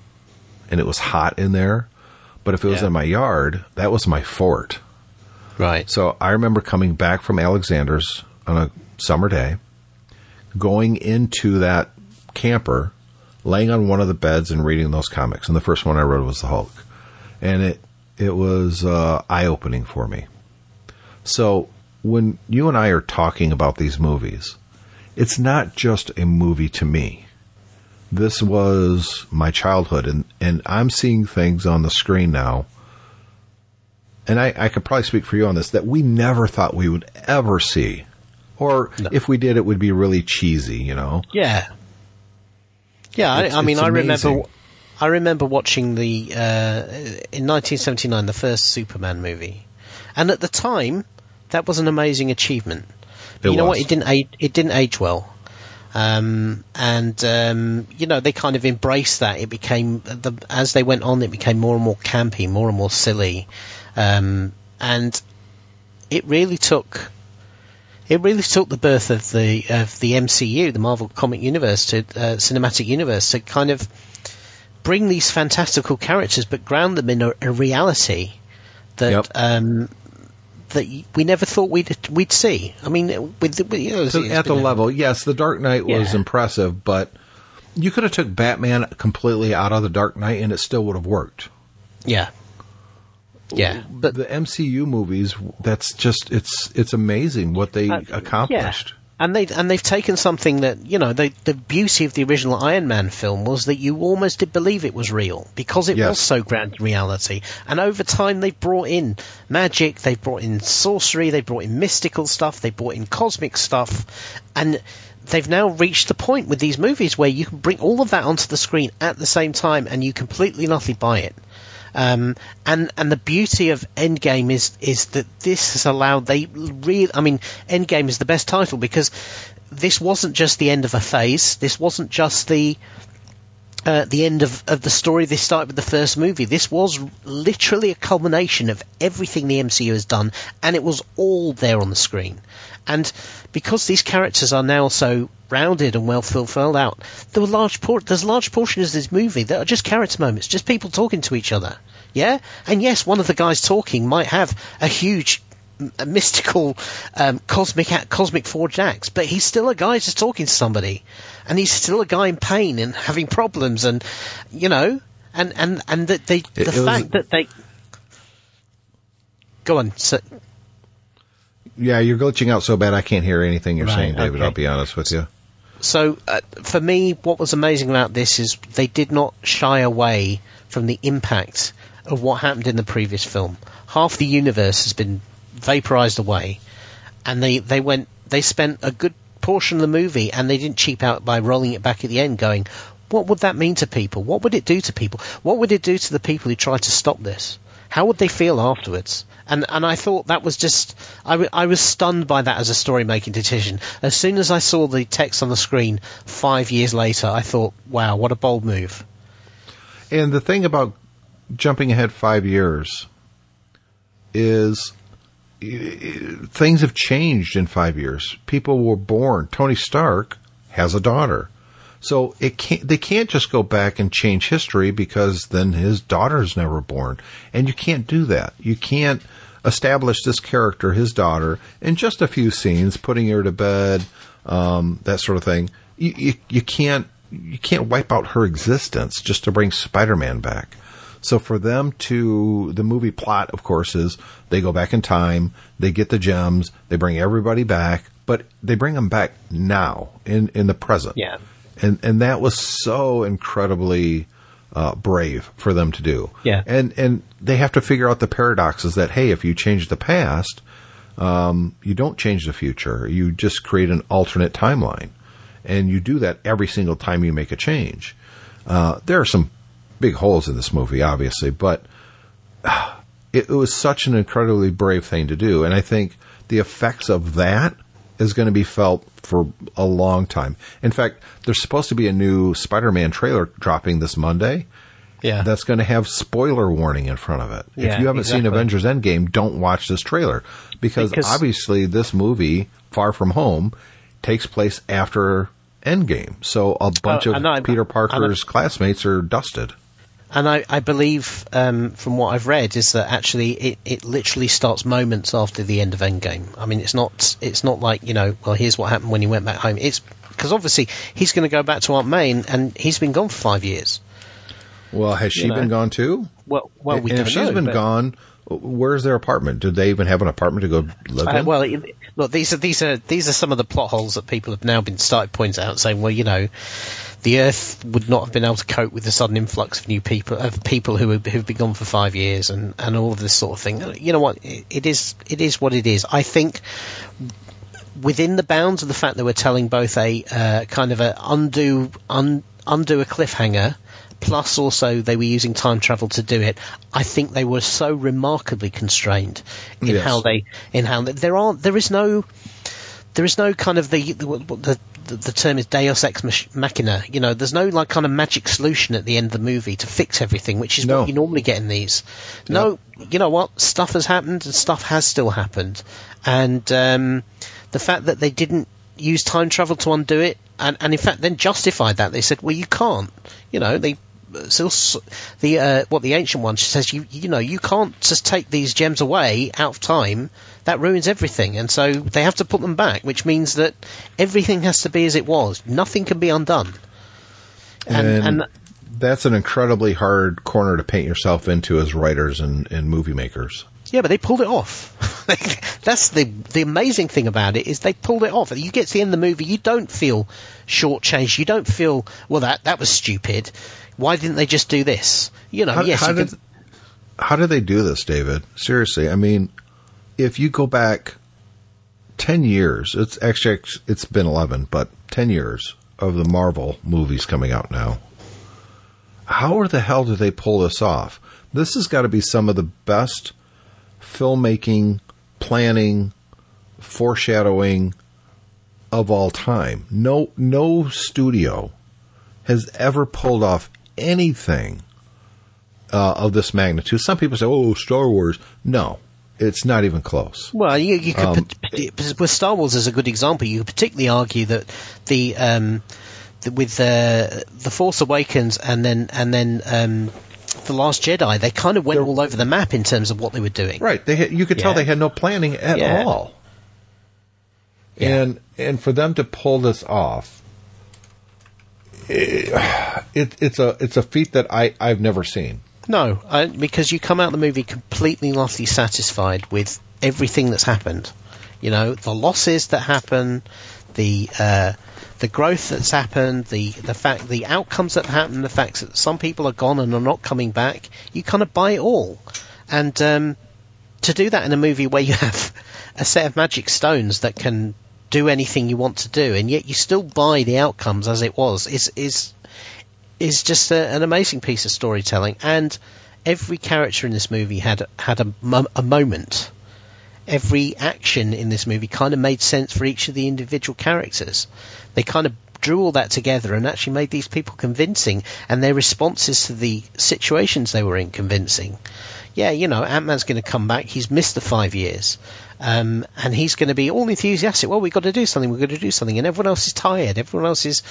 And it was hot in there. But if it was yeah. in my yard, that was my fort. Right. So I remember coming back from Alexander's on a summer day, going into that camper, laying on one of the beds and reading those comics. And the first one I read was the Hulk. And it it was uh, eye-opening for me. So when you and I are talking about these movies, it's not just a movie to me. This was my childhood. And, and I'm seeing things on the screen now. And I, I could probably speak for you on this, that we never thought we would ever see. Or no. If we did, it would be really cheesy, you know? Yeah. Yeah, it's, I, I mean, I remember I remember watching the, uh, in nineteen seventy-nine, the first Superman movie. And at the time, that was an amazing achievement. But you know what? It didn't age, it didn't age well. Um, and, um, you know, they kind of embraced that. It became, the, as they went on, it became more and more campy, more and more silly. Um, and it really took it really took the birth of the of the M C U, the Marvel Comic Universe, to uh, cinematic universe, to kind of bring these fantastical characters, but ground them in a, a reality that yep. um, that we never thought we'd we'd see. I mean, with, with you know, so at the a, level, yes, the Dark Knight yeah. was impressive, but you could have took Batman completely out of the Dark Knight, and it still would have worked. Yeah. Yeah, but the M C U movies, that's just it's it's amazing what they uh, accomplished. Yeah. And they and they've taken something that, you know, they, the beauty of the original Iron Man film was that you almost did believe it was real because it yes. was so grounded in reality. And over time they've brought in magic, they've brought in sorcery, they've brought in mystical stuff, they've brought in cosmic stuff, and they've now reached the point with these movies where you can bring all of that onto the screen at the same time and you completely nothing by it. Um, and, and the beauty of Endgame is, is that this has allowed they really, I mean, Endgame is the best title because this wasn't just the end of a phase. This wasn't just the, uh, the end of, of the story. They started with the first movie. This was literally a culmination of everything the M C U has done, and it was all there on the screen. And because these characters are now so rounded and well filled out, there were large por- there's large portions of this movie that are just character moments, just people talking to each other. Yeah? And yes, one of the guys talking might have a huge a mystical um, cosmic cosmic forged axe, but he's still a guy just talking to somebody. And he's still a guy in pain and having problems and, you know, and, and, and that they, the it, it fact was... that they... Go on, so... Yeah, you're glitching out so bad I can't hear anything you're right, saying, David, okay. I'll be honest with you. So, uh, for me, what was amazing about this is they did not shy away from the impact of what happened in the previous film. Half the universe has been vaporized away, and they, they went they spent a good portion of the movie, and they didn't cheap out by rolling it back at the end, going, what would that mean to people? What would it do to people? What would it do to the people who tried to stop this? How would they feel afterwards? And and I thought that was just... I, w- I was stunned by that as a story-making decision. As soon as I saw the text on the screen five years later, I thought, wow, what a bold move. And the thing about jumping ahead five years is things have changed in five years. People were born. Tony Stark has a daughter. So it can't, they can't just go back and change history, because then his daughter's never born. And you can't do that. You can't establish this character, his daughter, in just a few scenes, putting her to bed, um, that sort of thing. You, you, you can't you can't wipe out her existence just to bring Spider-Man back. So for them to, the movie plot, of course, is they go back in time, they get the gems, they bring everybody back, but they bring them back now, in, in the present. Yeah. And and that was so incredibly uh, brave for them to do. Yeah. And and they have to figure out the paradoxes that, hey, if you change the past, um, you don't change the future. You just create an alternate timeline. And you do that every single time you make a change. Uh, there are some big holes in this movie, obviously, but it, it was such an incredibly brave thing to do. And I think the effects of that is going to be felt for a long time. In fact, there's supposed to be a new Spider-Man trailer dropping this Monday. Yeah. That's going to have spoiler warning in front of it. Yeah, if you haven't exactly. seen Avengers Endgame, don't watch this trailer. Because, because obviously this movie, Far From Home, takes place after Endgame. So a bunch oh, of I, Peter Parker's classmates are dusted. And I, I believe, um, from what I've read, is that actually it, it literally starts moments after the end of Endgame. I mean, it's not it's not like, you know, well, here's what happened when he went back home. It's because obviously he's going to go back to Aunt May, and, and he's been gone for five years. Well, has she you know? been gone too? Well, well, we and don't if she's know, been but... gone. Where's their apartment? Did they even have an apartment to go live uh, in? Well, it, look, these are these are these are some of the plot holes that people have now been started pointing out, saying, well, you know, the Earth would not have been able to cope with the sudden influx of new people, of people who have been gone for five years, and, and all of this sort of thing. You know what? It, it is it is what it is. I think within the bounds of the fact that we're telling both a uh, kind of a undo un, undo a cliffhanger. Plus, also, they were using time travel to do it. I think they were so remarkably constrained in yes. how they in how they, there aren't there is no there is no kind of the the the, the term is Deus ex machina. You know, there's no like kind of magic solution at the end of the movie to fix everything, which is no. what you normally get in these. No, no, you know what? Stuff has happened, and stuff has still happened, and um, the fact that they didn't use time travel to undo it, and, and in fact then justified that, they said, well, you can't. You know, they. So the uh, what the ancient one, she says, you you know, you can't just take these gems away out of time. That ruins everything, and so they have to put them back, which means that everything has to be as it was. Nothing can be undone. And, and, and that's an incredibly hard corner to paint yourself into as writers and, and movie makers. Yeah, but they pulled it off. That's the the amazing thing about it, is they pulled it off. You get to the end of the movie, you don't feel shortchanged. You don't feel, well, that that was stupid. Why didn't they just do this? You know, how, yes. How, you did, can... how did they do this, David? Seriously, I mean, if you go back ten years, it's actually it's been eleven, but ten years of the Marvel movies coming out now. How the hell did they pull this off? This has got to be some of the best filmmaking, planning, foreshadowing of all time. No, no studio has ever pulled off anything uh, of this magnitude. Some people say, oh, Star Wars. No, it's not even close. Well, you, you could, um, with Star Wars as a good example, you could particularly argue that the um, the, with uh, The Force Awakens and then and then um, The Last Jedi, they kind of went all over the map in terms of what they were doing. Right. They had, you could yeah. tell they had no planning at yeah. all. Yeah. And and for them to pull this off, It, it's a it's a feat that I, I've never seen. No, I, because you come out of the movie completely and utterly satisfied with everything that's happened. You know, the losses that happen, the uh, the growth that's happened, the, the fact, the outcomes that happened, the fact that some people are gone and are not coming back, you kind of buy it all. And um, to do that in a movie where you have a set of magic stones that can do anything you want to do, and yet you still buy the outcomes as it was, is is is just a, an amazing piece of storytelling. And every character in this movie had had a, a moment. Every action in this movie kind of made sense for each of the individual characters. They kind of drew all that together and actually made these people convincing, and their responses to the situations they were in convincing. Yeah, you know, Ant-Man's going to come back. He's missed the five years. Um, and he's going to be all enthusiastic. Well, we've got to do something. We've got to do something. And everyone else is tired. Everyone else is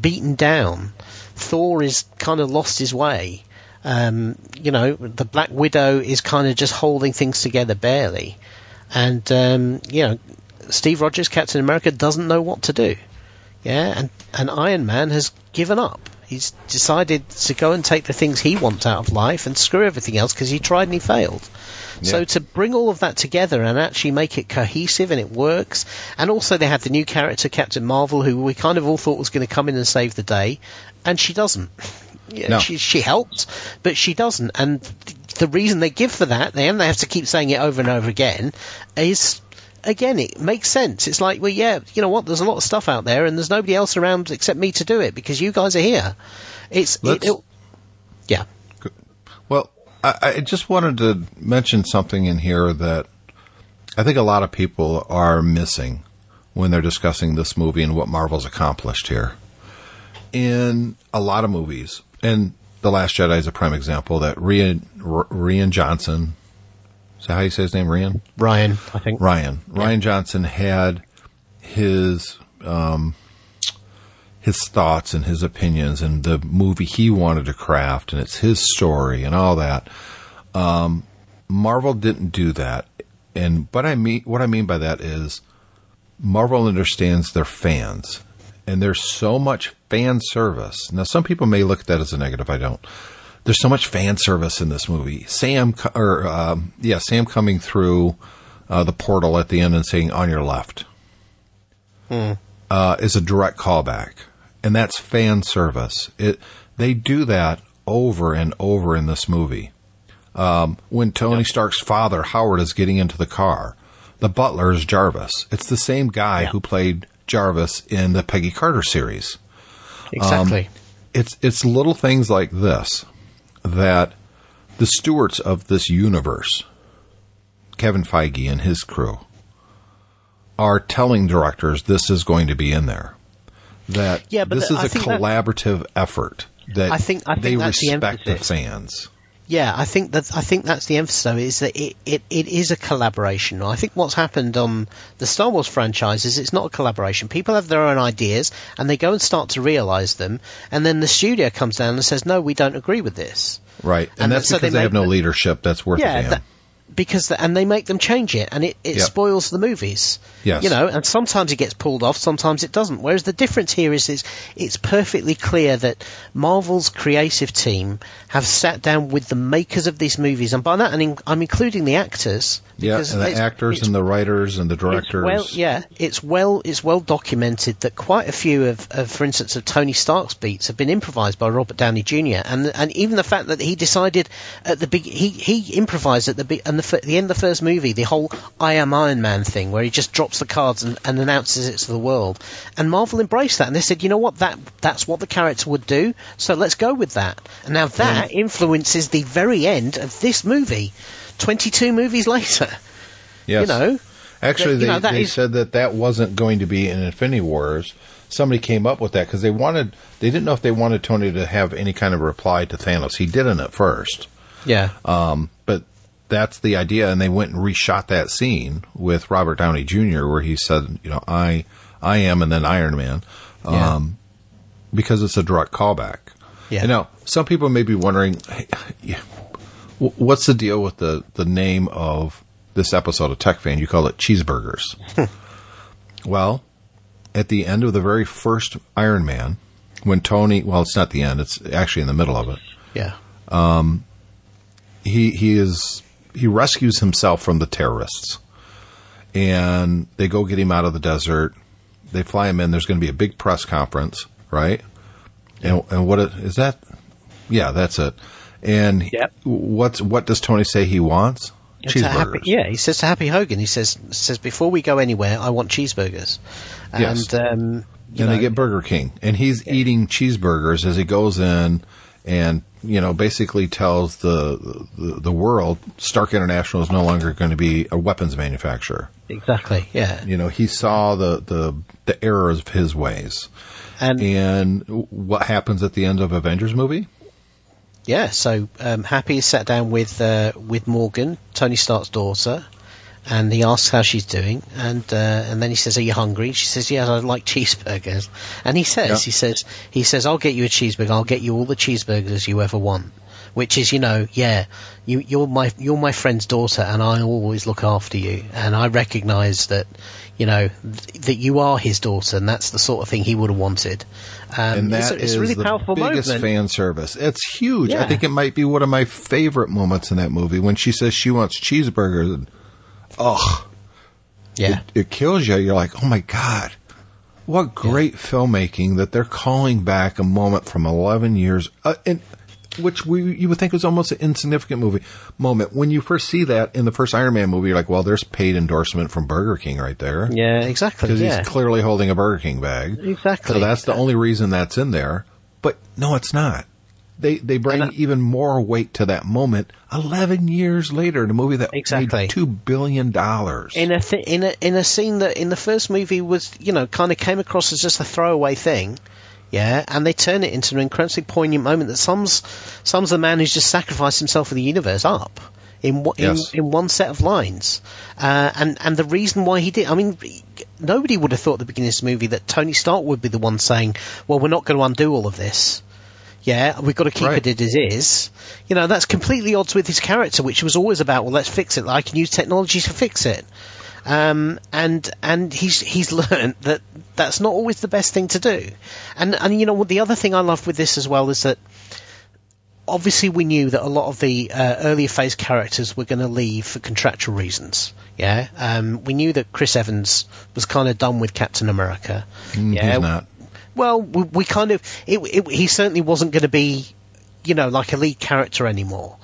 beaten down. Thor is kind of lost his way. Um, you know, the Black Widow is kind of just holding things together barely. And, um, you know, Steve Rogers, Captain America, doesn't know what to do. Yeah, and, and Iron Man has given up. He's decided to go and take the things he wants out of life and screw everything else because he tried and he failed. Yeah. So to bring all of that together and actually make it cohesive and it works. And also they had the new character, Captain Marvel, who we kind of all thought was going to come in and save the day. And she doesn't. Yeah, no. she, she helped, but she doesn't. And the reason they give for that, and they have to keep saying it over and over again, is... Again, it makes sense. It's like, well, yeah, you know what? There's a lot of stuff out there, and there's nobody else around except me to do it because you guys are here. It's it, it, yeah. Well, I, I just wanted to mention something in here that I think a lot of people are missing when they're discussing this movie and what Marvel's accomplished here. In a lot of movies, and The Last Jedi is a prime example, that Rian, R- Rian Johnson... Is that how you say his name, Rian? Rian, I think. Rian. Yeah. Rian Johnson had his um, his thoughts and his opinions and the movie he wanted to craft, and it's his story and all that. Um, Marvel didn't do that, and what I mean what I mean by that is Marvel understands their fans, and there's so much fan service. Now, some people may look at that as a negative. I don't. There's so much fan service in this movie. Sam, or um, yeah, Sam coming through uh, the portal at the end and saying "on your left" hmm. uh, is a direct callback, and that's fan service. It they do that over and over in this movie. Um, when Tony yep. Stark's father Howard is getting into the car, the butler is Jarvis. It's the same guy yep. who played Jarvis in the Peggy Carter series. Exactly. Um, it's it's little things like this. That the stewards of this universe, Kevin Feige and his crew, are telling directors this is going to be in there. That yeah, this th- is I a collaborative that, effort. That I think, I think they that's respect the, the fans. Yeah, I think that I think that's the emphasis. Though, is that it, it, it is a collaboration. I think what's happened on the Star Wars franchise is it's not a collaboration. People have their own ideas, and they go and start to realise them, and then the studio comes down and says, "No, we don't agree with this." Right, and, and that's so because they, they have no them, leadership. That's worth yeah, a damn. That, because the, and they make them change it, and it, it yep. spoils the movies. Yes, you know, and sometimes it gets pulled off, sometimes it doesn't. Whereas the difference here is, is it's perfectly clear that Marvel's creative team have sat down with the makers of these movies, and by that I mean, I'm including the actors. Yeah, and the actors and the writers and the directors. It's well, yeah, it's well it's well documented that quite a few of, of, for instance, of Tony Stark's beats have been improvised by Robert Downey Junior And and even the fact that he decided at the big he he improvised at the big and the. the end of the first movie, the whole I am Iron Man thing where he just drops the cards and, and announces it to the world. And Marvel embraced that, and they said, you know what, that that's what the character would do, so let's go with that. And now that yeah. influences the very end of this movie, twenty-two movies later. Yes. You know? Actually, that, they, you know, they is- said that that wasn't going to be in Infinity Wars. Somebody came up with that because they wanted, they didn't know if they wanted Tony to have any kind of reply to Thanos. He didn't at first. Yeah. Um, but that's the idea, and they went and reshot that scene with Robert Downey Junior where he said, you know, I I am and then Iron Man, um, yeah. because it's a direct callback. Yeah. And now, some people may be wondering, hey, what's the deal with the, the name of this episode of Tech Fan? You call it Cheeseburgers. Well, at the end of the very first Iron Man, when Tony, well, it's not the end, it's actually in the middle of it. Yeah. Um, he he is... He rescues himself from the terrorists, and they go get him out of the desert. they fly him in. There's going to be a big press conference, right? And and what is that? Yeah, that's it. And yep. what's what does Tony say he wants? It's cheeseburgers. Happy, yeah, he says to Happy Hogan, he says says before we go anywhere, I want cheeseburgers. And yes. um, you and know, they get Burger King, and he's yeah. eating cheeseburgers as he goes in, and you know basically tells the the, the world Stark International is no longer going to be a weapons manufacturer. Exactly. Yeah. You know he saw the the, the errors of his ways, and, and what happens at the end of Avengers movie? Yeah, so um, Happy is sat down with uh, with Morgan, Tony Stark's daughter, and he asks how she's doing, and uh, and then he says, "Are you hungry?" She says, "Yes, I like cheeseburgers." And he says, yeah. he says, he says, "I'll get you a cheeseburger. I'll get you all the cheeseburgers you ever want." Which is, you know, yeah, you, you're my you're my friend's daughter, and I always look after you, and I recognise that, you know, th- that you are his daughter, and that's the sort of thing he would have wanted. Um, and that it's a, it's is a really the powerful biggest moment. Fan service. It's huge. Yeah. I think it might be one of my favorite moments in that movie when she says she wants cheeseburgers. And, oh, yeah, it, it kills you. You're like, oh my god, what great yeah. filmmaking that they're calling back a moment from eleven years. Uh, and, Which we you would think was almost an insignificant movie moment. When you first see that in the first Iron Man movie, you're like, well, there's paid endorsement from Burger King right there. Yeah, exactly. Because yeah. he's clearly holding a Burger King bag. Exactly. So that's the only reason that's in there. But no, it's not. They they bring I, even more weight to that moment eleven years later in a movie that exactly. made two billion dollars. In a, th- in, a, in a scene that in the first movie was, you know, kind of came across as just a throwaway thing. Yeah, and they turn it into an incredibly poignant moment that sums sums the man who's just sacrificed himself for the universe up in w- yes. in, in one set of lines. Uh, and, and the reason why he did... I mean, nobody would have thought at the beginning of this movie that Tony Stark would be the one saying, well, we're not going to undo all of this. Yeah, we've got to keep right. it as is. You know, that's completely odds with his character, which was always about, well, let's fix it. I can use technology to fix it. Um, and and he's he's learned that that's not always the best thing to do. And and you know the other thing I love with this as well is that obviously we knew that a lot of the uh, earlier phase characters were going to leave for contractual reasons. Yeah, um, we knew that Chris Evans was kind of done with Captain America. Mm, yeah, he's not. Well, we, we kind of it, it, he certainly wasn't going to be, you know, like a lead character anymore.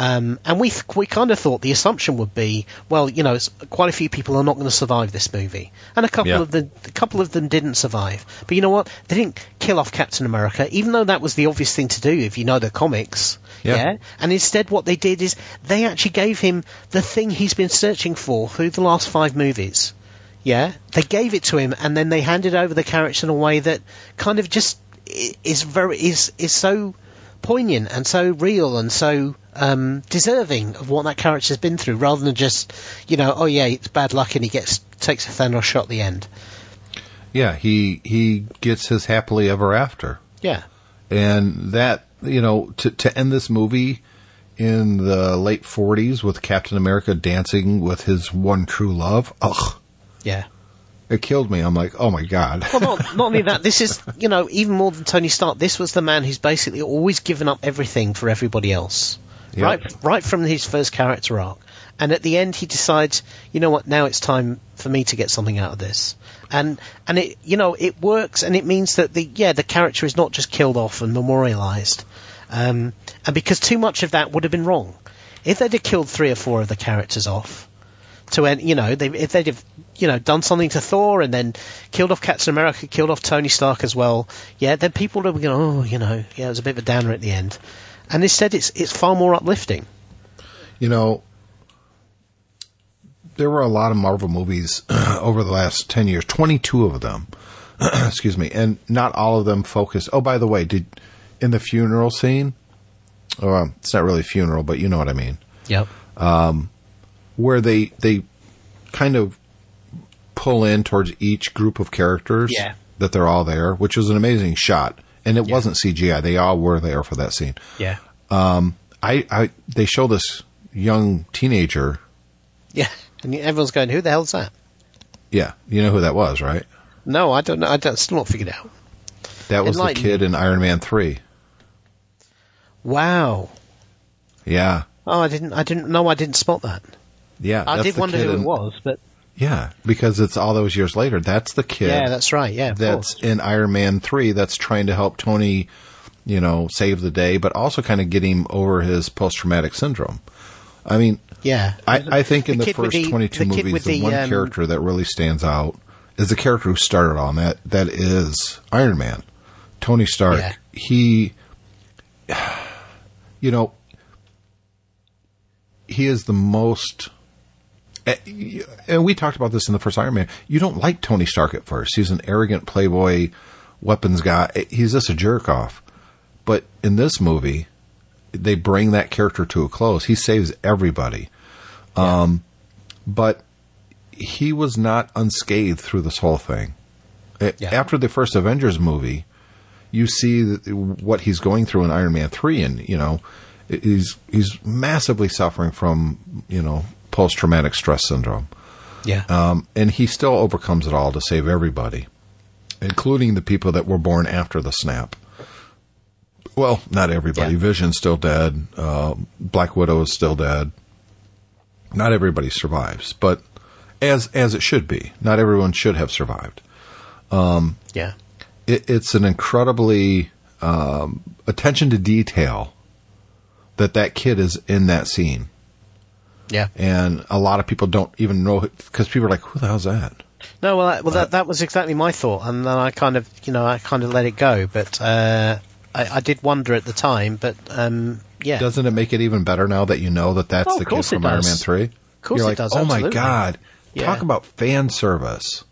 Um, and we th- we kind of thought the assumption would be, well, you know, it's, quite a few people are not going to survive this movie, and a couple yeah. of the a couple of them didn't survive. But you know what? They didn't kill off Captain America, even though that was the obvious thing to do if you know the comics. Yeah. yeah? And instead, what they did is they actually gave him the thing he's been searching for through the last five movies. Yeah, they gave it to him, and then they handed over the character in a way that kind of just is very is is so poignant and so real and so um, deserving of what that character's been through, rather than just, you know, oh yeah, it's bad luck and he gets takes a Thanos shot at the end. Yeah, he he gets his happily ever after. Yeah, and that, you know, to to end this movie in the late forties with Captain America dancing with his one true love. Ugh. Yeah. It killed me. I'm like, oh my god. Well, not, not only that, this is, you know, even more than Tony Stark, this was the man who's basically always given up everything for everybody else. Yep. Right right from his first character arc. And at the end he decides, you know what, now it's time for me to get something out of this. And and it, you know, it works, and it means that the yeah, the character is not just killed off and memorialized. Um, and because too much of that would have been wrong. If they'd have killed three or four of the characters off, to end, you know, they, if they'd have, you know, done something to Thor and then killed off Captain America, killed off Tony Stark as well, yeah, then people would have been going, oh, you know, yeah, it was a bit of a downer at the end. And instead, it's it's far more uplifting. You know, there were a lot of Marvel movies over the last ten years, twenty-two of them, excuse me, and not all of them focused. Oh, by the way, did in the funeral scene, oh, it's not really a funeral, but you know what I mean. Yep. Um, where they they kind of pull in towards each group of characters yeah. that they're all there, which was an amazing shot. And it yeah. wasn't C G I. They all were there for that scene. Yeah. Um, I, I they show this young teenager. Yeah. And everyone's going, who the hell's that? Yeah. You know who that was, right? No, I don't know. I don't, still not figured out. That was the kid in Iron Man three. Wow. Yeah. Oh, I didn't I didn't no, I didn't spot that. Yeah, I did wonder who it was, but Yeah, because it's all those years later. That's the kid. Yeah, that's right. Yeah, that's course. In Iron Man three. That's trying to help Tony, you know, save the day, but also kind of get him over his post-traumatic syndrome. I mean, yeah, I, I think in the, the first the, twenty-two the movies, the, the one um, character that really stands out is the character who started on that. That is Iron Man, Tony Stark. Yeah. He, you know, he is the most. And we talked about this in the first Iron Man. You don't like Tony Stark at first. He's an arrogant playboy weapons guy. He's just a jerk off. But in this movie, they bring that character to a close. He saves everybody. Yeah. Um, but he was not unscathed through this whole thing. Yeah. After the first Avengers movie, you see what he's going through in Iron Man three. And, you know, he's, he's massively suffering from, you know, post-traumatic stress syndrome. Yeah. Um, and he still overcomes it all to save everybody, including the people that were born after the snap. Well, not everybody. Yeah. Vision's still dead. Uh, Black Widow is still dead. Not everybody survives, but as as it should be. Not everyone should have survived. Um, yeah. It, it's an incredibly um, attention to detail that that kid is in that scene. Yeah, and a lot of people don't even know because people are like, "Who the hell's that?" No, well, that, well, that that was exactly my thought, and then I kind of, you know, I kind of let it go. But uh, I, I did wonder at the time. But um, yeah, doesn't it make it even better now that you know that that's oh, the kid from Iron Man three? Of course, like, it does. Oh absolutely. My god! Yeah. Talk about fan service.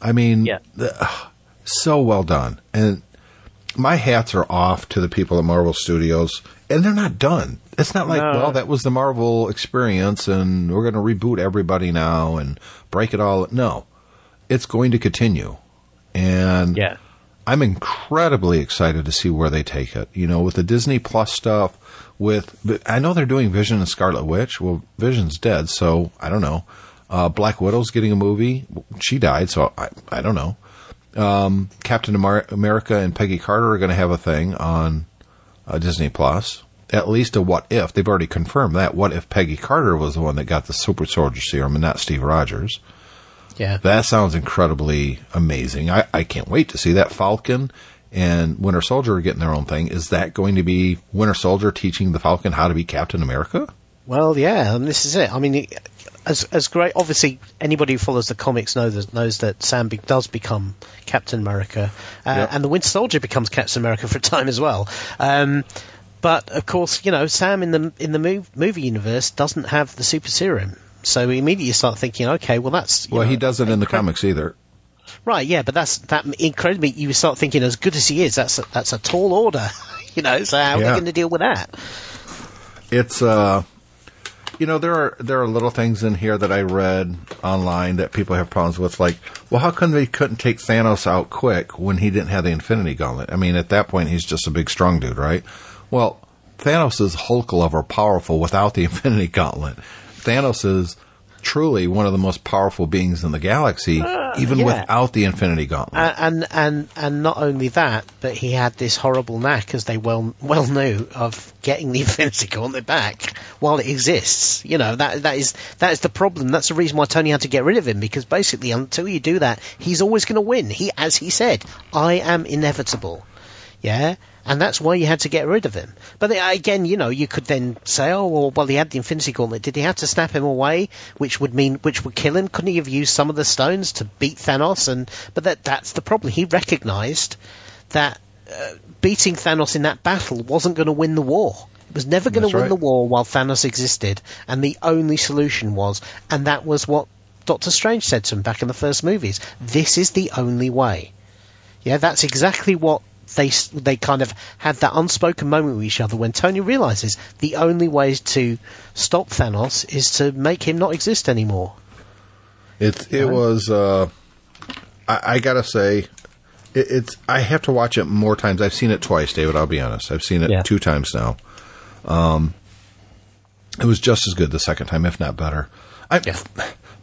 I mean, yeah. the, uh, so well done. And my hats are off to the people at Marvel Studios, and they're not done. It's not like, no. well, that was the Marvel experience, and we're going to reboot everybody now and break it all. No, it's going to continue. And yeah. I'm incredibly excited to see where they take it. You know, with the Disney Plus stuff, with I know they're doing Vision and Scarlet Witch. Well, Vision's dead, so I don't know. Uh, Black Widow's getting a movie. She died, so I, I don't know. Um, Captain America and Peggy Carter are going to have a thing on uh, Disney Plus. At least a what if. They've already confirmed that. What if Peggy Carter was the one that got the super soldier serum and not Steve Rogers? Yeah. That sounds incredibly amazing. I, I can't wait to see that. Falcon and Winter Soldier are getting their own thing. Is that going to be Winter Soldier teaching the Falcon how to be Captain America? Well, yeah, and this is it. I mean, it, as as great, obviously, anybody who follows the comics knows, knows that Sam be, does become Captain America. Uh, yep. And the Winter Soldier becomes Captain America for a time as well. Um But of course, you know, Sam in the in the move, movie universe doesn't have the super serum, so we immediately start thinking, okay, well that's well know, he doesn't incredible. In the comics either, right? Yeah, but that's that incredibly. You start thinking, as good as he is, that's a, that's a tall order, you know. So how yeah. are we going to deal with that? It's uh, you know, there are there are little things in here that I read online that people have problems with, like, well, how come they couldn't take Thanos out quick when he didn't have the Infinity Gauntlet? I mean, at that point, he's just a big strong dude, right? Well, Thanos is Hulk level powerful without the Infinity Gauntlet. Thanos is truly one of the most powerful beings in the galaxy, uh, even yeah. without the Infinity Gauntlet. Uh, and and and not only that, but he had this horrible knack, as they well well knew, of getting the Infinity Gauntlet back while it exists. You know, that that is that is the problem. That's the reason why Tony had to get rid of him, because basically, until you do that, he's always going to win. He, as he said, I am inevitable. Yeah. And that's why you had to get rid of him. But again, you know, you could then say, oh, well, well, he had the Infinity Gauntlet. Did he have to snap him away, which would mean, which would kill him? Couldn't he have used some of the stones to beat Thanos? And But that that's the problem. He recognized that uh, beating Thanos in that battle wasn't going to win the war. It was never going to win right. the war while Thanos existed. And the only solution was, and that was what Doctor Strange said to him back in the first movies, this is the only way. Yeah, that's exactly what They they kind of had that unspoken moment with each other when Tony realizes the only way to stop Thanos is to make him not exist anymore. It it um, was uh, I, I gotta say it, it's I have to watch it more times. I've seen it twice, David. I'll be honest. I've seen it yeah. two times now. Um, it was just as good the second time, if not better. I, yeah.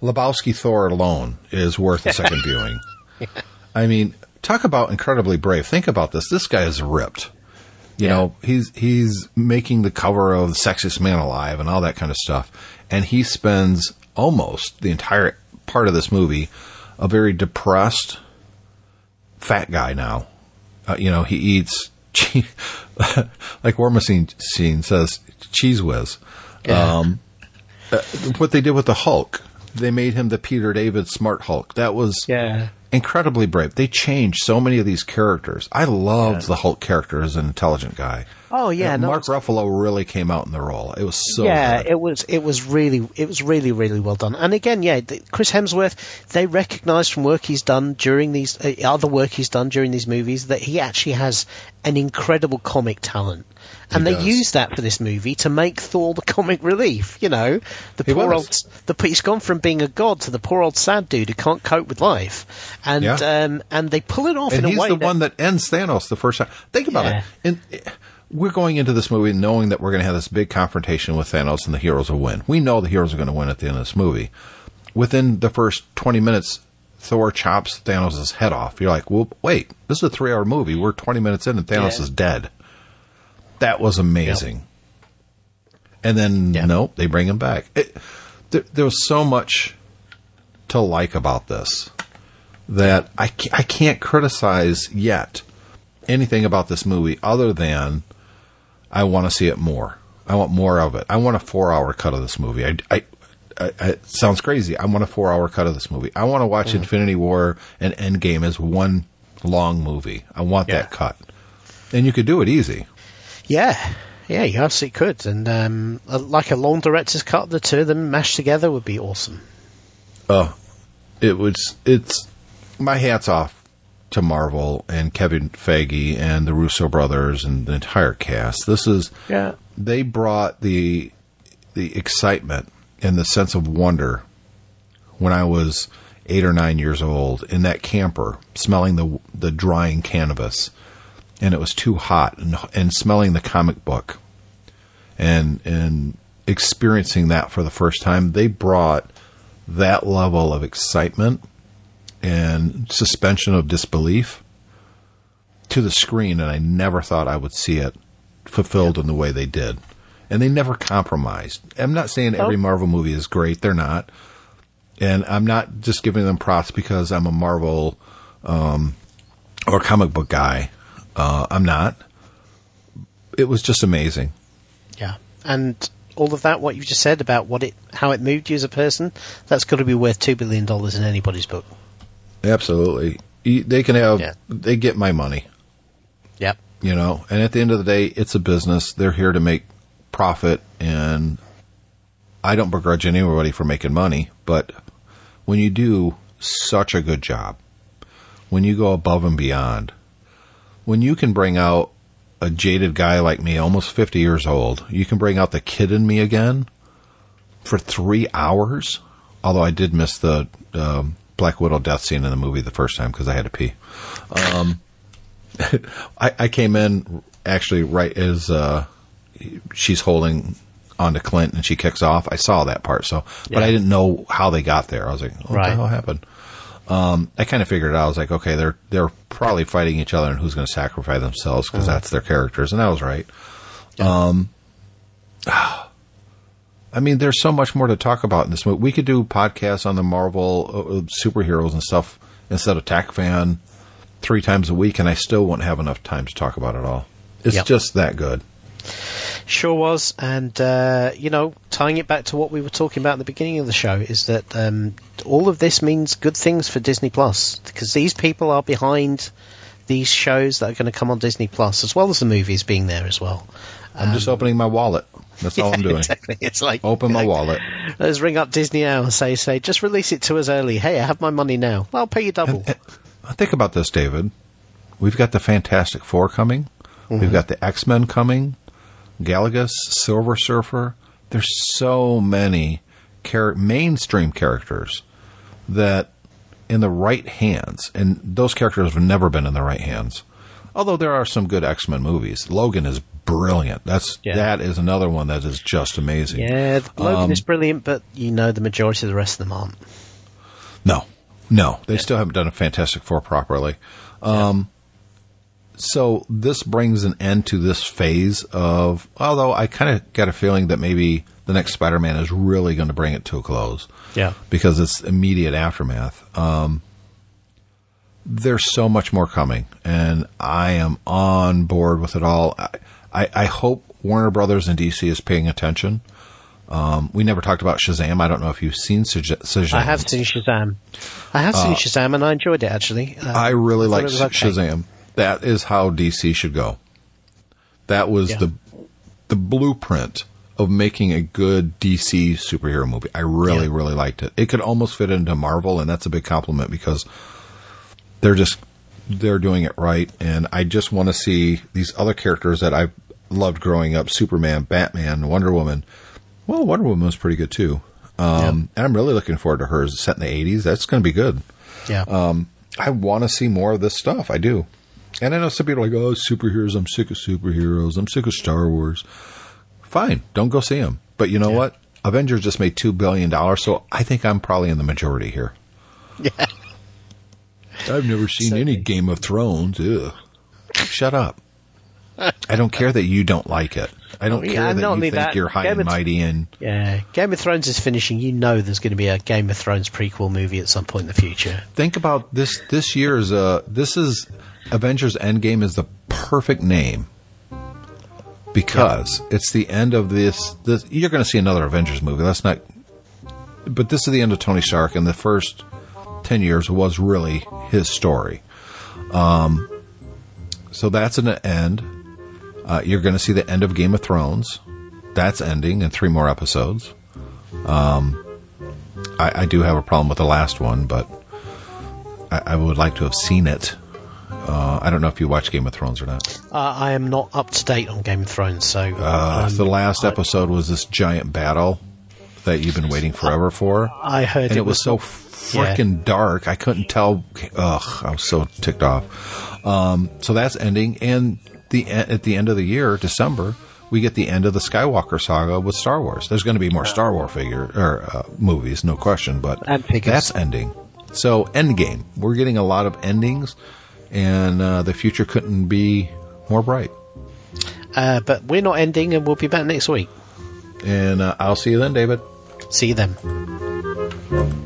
Lebowski Thor alone is worth a second viewing. Yeah. I mean. Talk about incredibly brave. Think about this. This guy is ripped. You yeah. know, he's he's making the cover of The Sexiest Man Alive and all that kind of stuff. And he spends almost the entire part of this movie, a very depressed fat guy now. Uh, you know, he eats, cheese, like War Machine says, Cheese Whiz. Yeah. Um, uh, what they did with the Hulk, they made him the Peter David Smart Hulk. That was yeah. incredibly brave. They changed so many of these characters. I loved yeah. the Hulk character as an intelligent guy. Oh yeah, and Mark was, Ruffalo really came out in the role. It was so yeah, good. it was it was really it was really really well done. And again, yeah, the, Chris Hemsworth, they recognized from work he's done during these uh, other work he's done during these movies that he actually has an incredible comic talent. And he they does. used that for this movie to make Thor the comic relief. You know, the he poor was. old the he's gone from being a god to the poor old sad dude who can't cope with life. And yeah. um, and they pull it off and in a way. And he's the that, one that ends Thanos the first time. Think about yeah. it. In, We're going into this movie knowing that we're going to have this big confrontation with Thanos and the heroes will win. We know the heroes are going to win at the end of this movie. Within the first twenty minutes, Thor chops Thanos' head off. You're like, well, wait, this is a three-hour movie. We're twenty minutes in and Thanos yeah. is dead. That was amazing. Yep. And then, yep. nope, they bring him back. It, there, there was so much to like about this that I, I can't criticize yet anything about this movie other than... I want to see it more. I want more of it. I want a four-hour cut of this movie. I, I, I, I, it sounds crazy. I want a four-hour cut of this movie. I want to watch mm. Infinity War and Endgame as one long movie. I want yeah. that cut. And you could do it easy. Yeah. Yeah, you absolutely could. And um, like a long director's cut, the two of them mashed together would be awesome. Oh, it was, it's, my hat's off to Marvel and Kevin Feige and the Russo brothers and the entire cast. This is yeah. they brought the the excitement and the sense of wonder when I was eight or nine years old in that camper, smelling the the drying canvas, and it was too hot, and and smelling the comic book, and and experiencing that for the first time. They brought that level of excitement and suspension of disbelief to the screen, and I never thought I would see it fulfilled yeah. in the way they did. And they never compromised. I'm not saying oh. every Marvel movie is great. They're not. And I'm not just giving them props because I'm a Marvel um, or comic book guy. Uh, I'm not. It was just amazing. Yeah. And all of that, what you just said about what it, how it moved you as a person, that's got to be worth two billion dollars in anybody's book. Absolutely. They can have, yeah. they get my money. Yep. You know, and at the end of the day, it's a business. They're here to make profit, and I don't begrudge anybody for making money, but when you do such a good job, when you go above and beyond, when you can bring out a jaded guy like me, almost fifty years old, you can bring out the kid in me again for three hours. Although I did miss the, um, Black Widow death scene in the movie the first time because I had to pee. Um, I, I came in actually right as uh, she's holding onto Clint and she kicks off. I saw that part, so yeah. but I didn't know how they got there. I was like, oh, right. "What the hell happened?" Um, I kind of figured it out. I was like, "Okay, they're they're probably fighting each other and who's going to sacrifice themselves because mm-hmm. that's their characters," and I was right. Yeah. Um, I mean, there's so much more to talk about in this movie. We could do podcasts on the Marvel uh, superheroes and stuff instead of Tac Fan three times a week, and I still won't have enough time to talk about it all. It's yep. just that good. Sure was. And, uh, you know, tying it back to what we were talking about at the beginning of the show is that um, all of this means good things for Disney Plus, because these people are behind these shows that are going to come on Disney Plus, as well as the movies being there as well. I'm um, just opening my wallet. That's all yeah, I'm doing. Exactly. It's like open my like, wallet. Let's ring up Disney now and say, say, just release it to us early. Hey, I have my money now. I'll pay you double. And, and think about this, David. We've got the Fantastic Four coming. Mm-hmm. We've got the X-Men coming. Galactus, Silver Surfer. There's so many char- mainstream characters that, in the right hands, and those characters have never been in the right hands. Although there are some good X-Men movies. Logan is brilliant. That's yeah. that is another one that is just amazing. Yeah, Logan um, is brilliant, but you know the majority of the rest of them aren't. No, no, they yeah. still haven't done a Fantastic Four properly. Um, So this brings an end to this phase of, although I kind of got a feeling that maybe the next Spider-Man is really going to bring it to a close. Yeah. Because it's immediate aftermath. Um, there's so much more coming, and I am on board with it all. I, I, I hope Warner Brothers in D C is paying attention. Um, we never talked about Shazam. I don't know if you've seen Shazam. I have seen Shazam. I have seen uh, Shazam, and I enjoyed it, actually. Um, I really liked okay. Shazam. That is how D C should go. That was yeah. the the blueprint of making a good D C superhero movie. I really, yeah. really liked it. It could almost fit into Marvel, and that's a big compliment because they're just they're doing it right. And I just want to see these other characters that I loved growing up: Superman, Batman, Wonder Woman. Well, Wonder Woman was pretty good too, um, yeah. and I'm really looking forward to hers. Set in the eighties, that's going to be good. Yeah, um, I want to see more of this stuff. I do. And I know some people are like, oh, superheroes, I'm sick of superheroes. I'm sick of Star Wars. Fine, don't go see them. But you know yeah. what? Avengers just made two billion dollars, so I think I'm probably in the majority here. Yeah. I've never seen so any big. Game of Thrones. Ugh. Shut up. I don't care that you don't like it. I don't yeah, care I'm that you think that. You're high Game and mighty. And yeah, Game of Thrones is finishing. You know there's going to be a Game of Thrones prequel movie at some point in the future. Think about this. This year's... Uh, this is... Avengers Endgame is the perfect name because yeah. it's the end of this, this. You're going to see another Avengers movie. That's not, but this is the end of Tony Stark, and the first ten years was really his story. Um, so that's an end. Uh, you're going to see the end of Game of Thrones. That's ending in three more episodes. Um, I, I do have a problem with the last one, but I, I would like to have seen it. Uh, I don't know if you watch Game of Thrones or not. Uh, I am not up to date on Game of Thrones. So uh, um, the last I, episode was this giant battle that you've been waiting forever for. I heard, and it, it was, was so freaking yeah. dark. I couldn't tell. Ugh, I was so ticked off. Um, so that's ending, and the at the end of the year, December, we get the end of the Skywalker saga with Star Wars. There's going to be more Star Wars figure or uh, movies, no question. But that's ending. So Endgame, we're getting a lot of endings. And uh, the future couldn't be more bright. Uh, but we're not ending, and we'll be back next week. And uh, I'll see you then, David. See you then.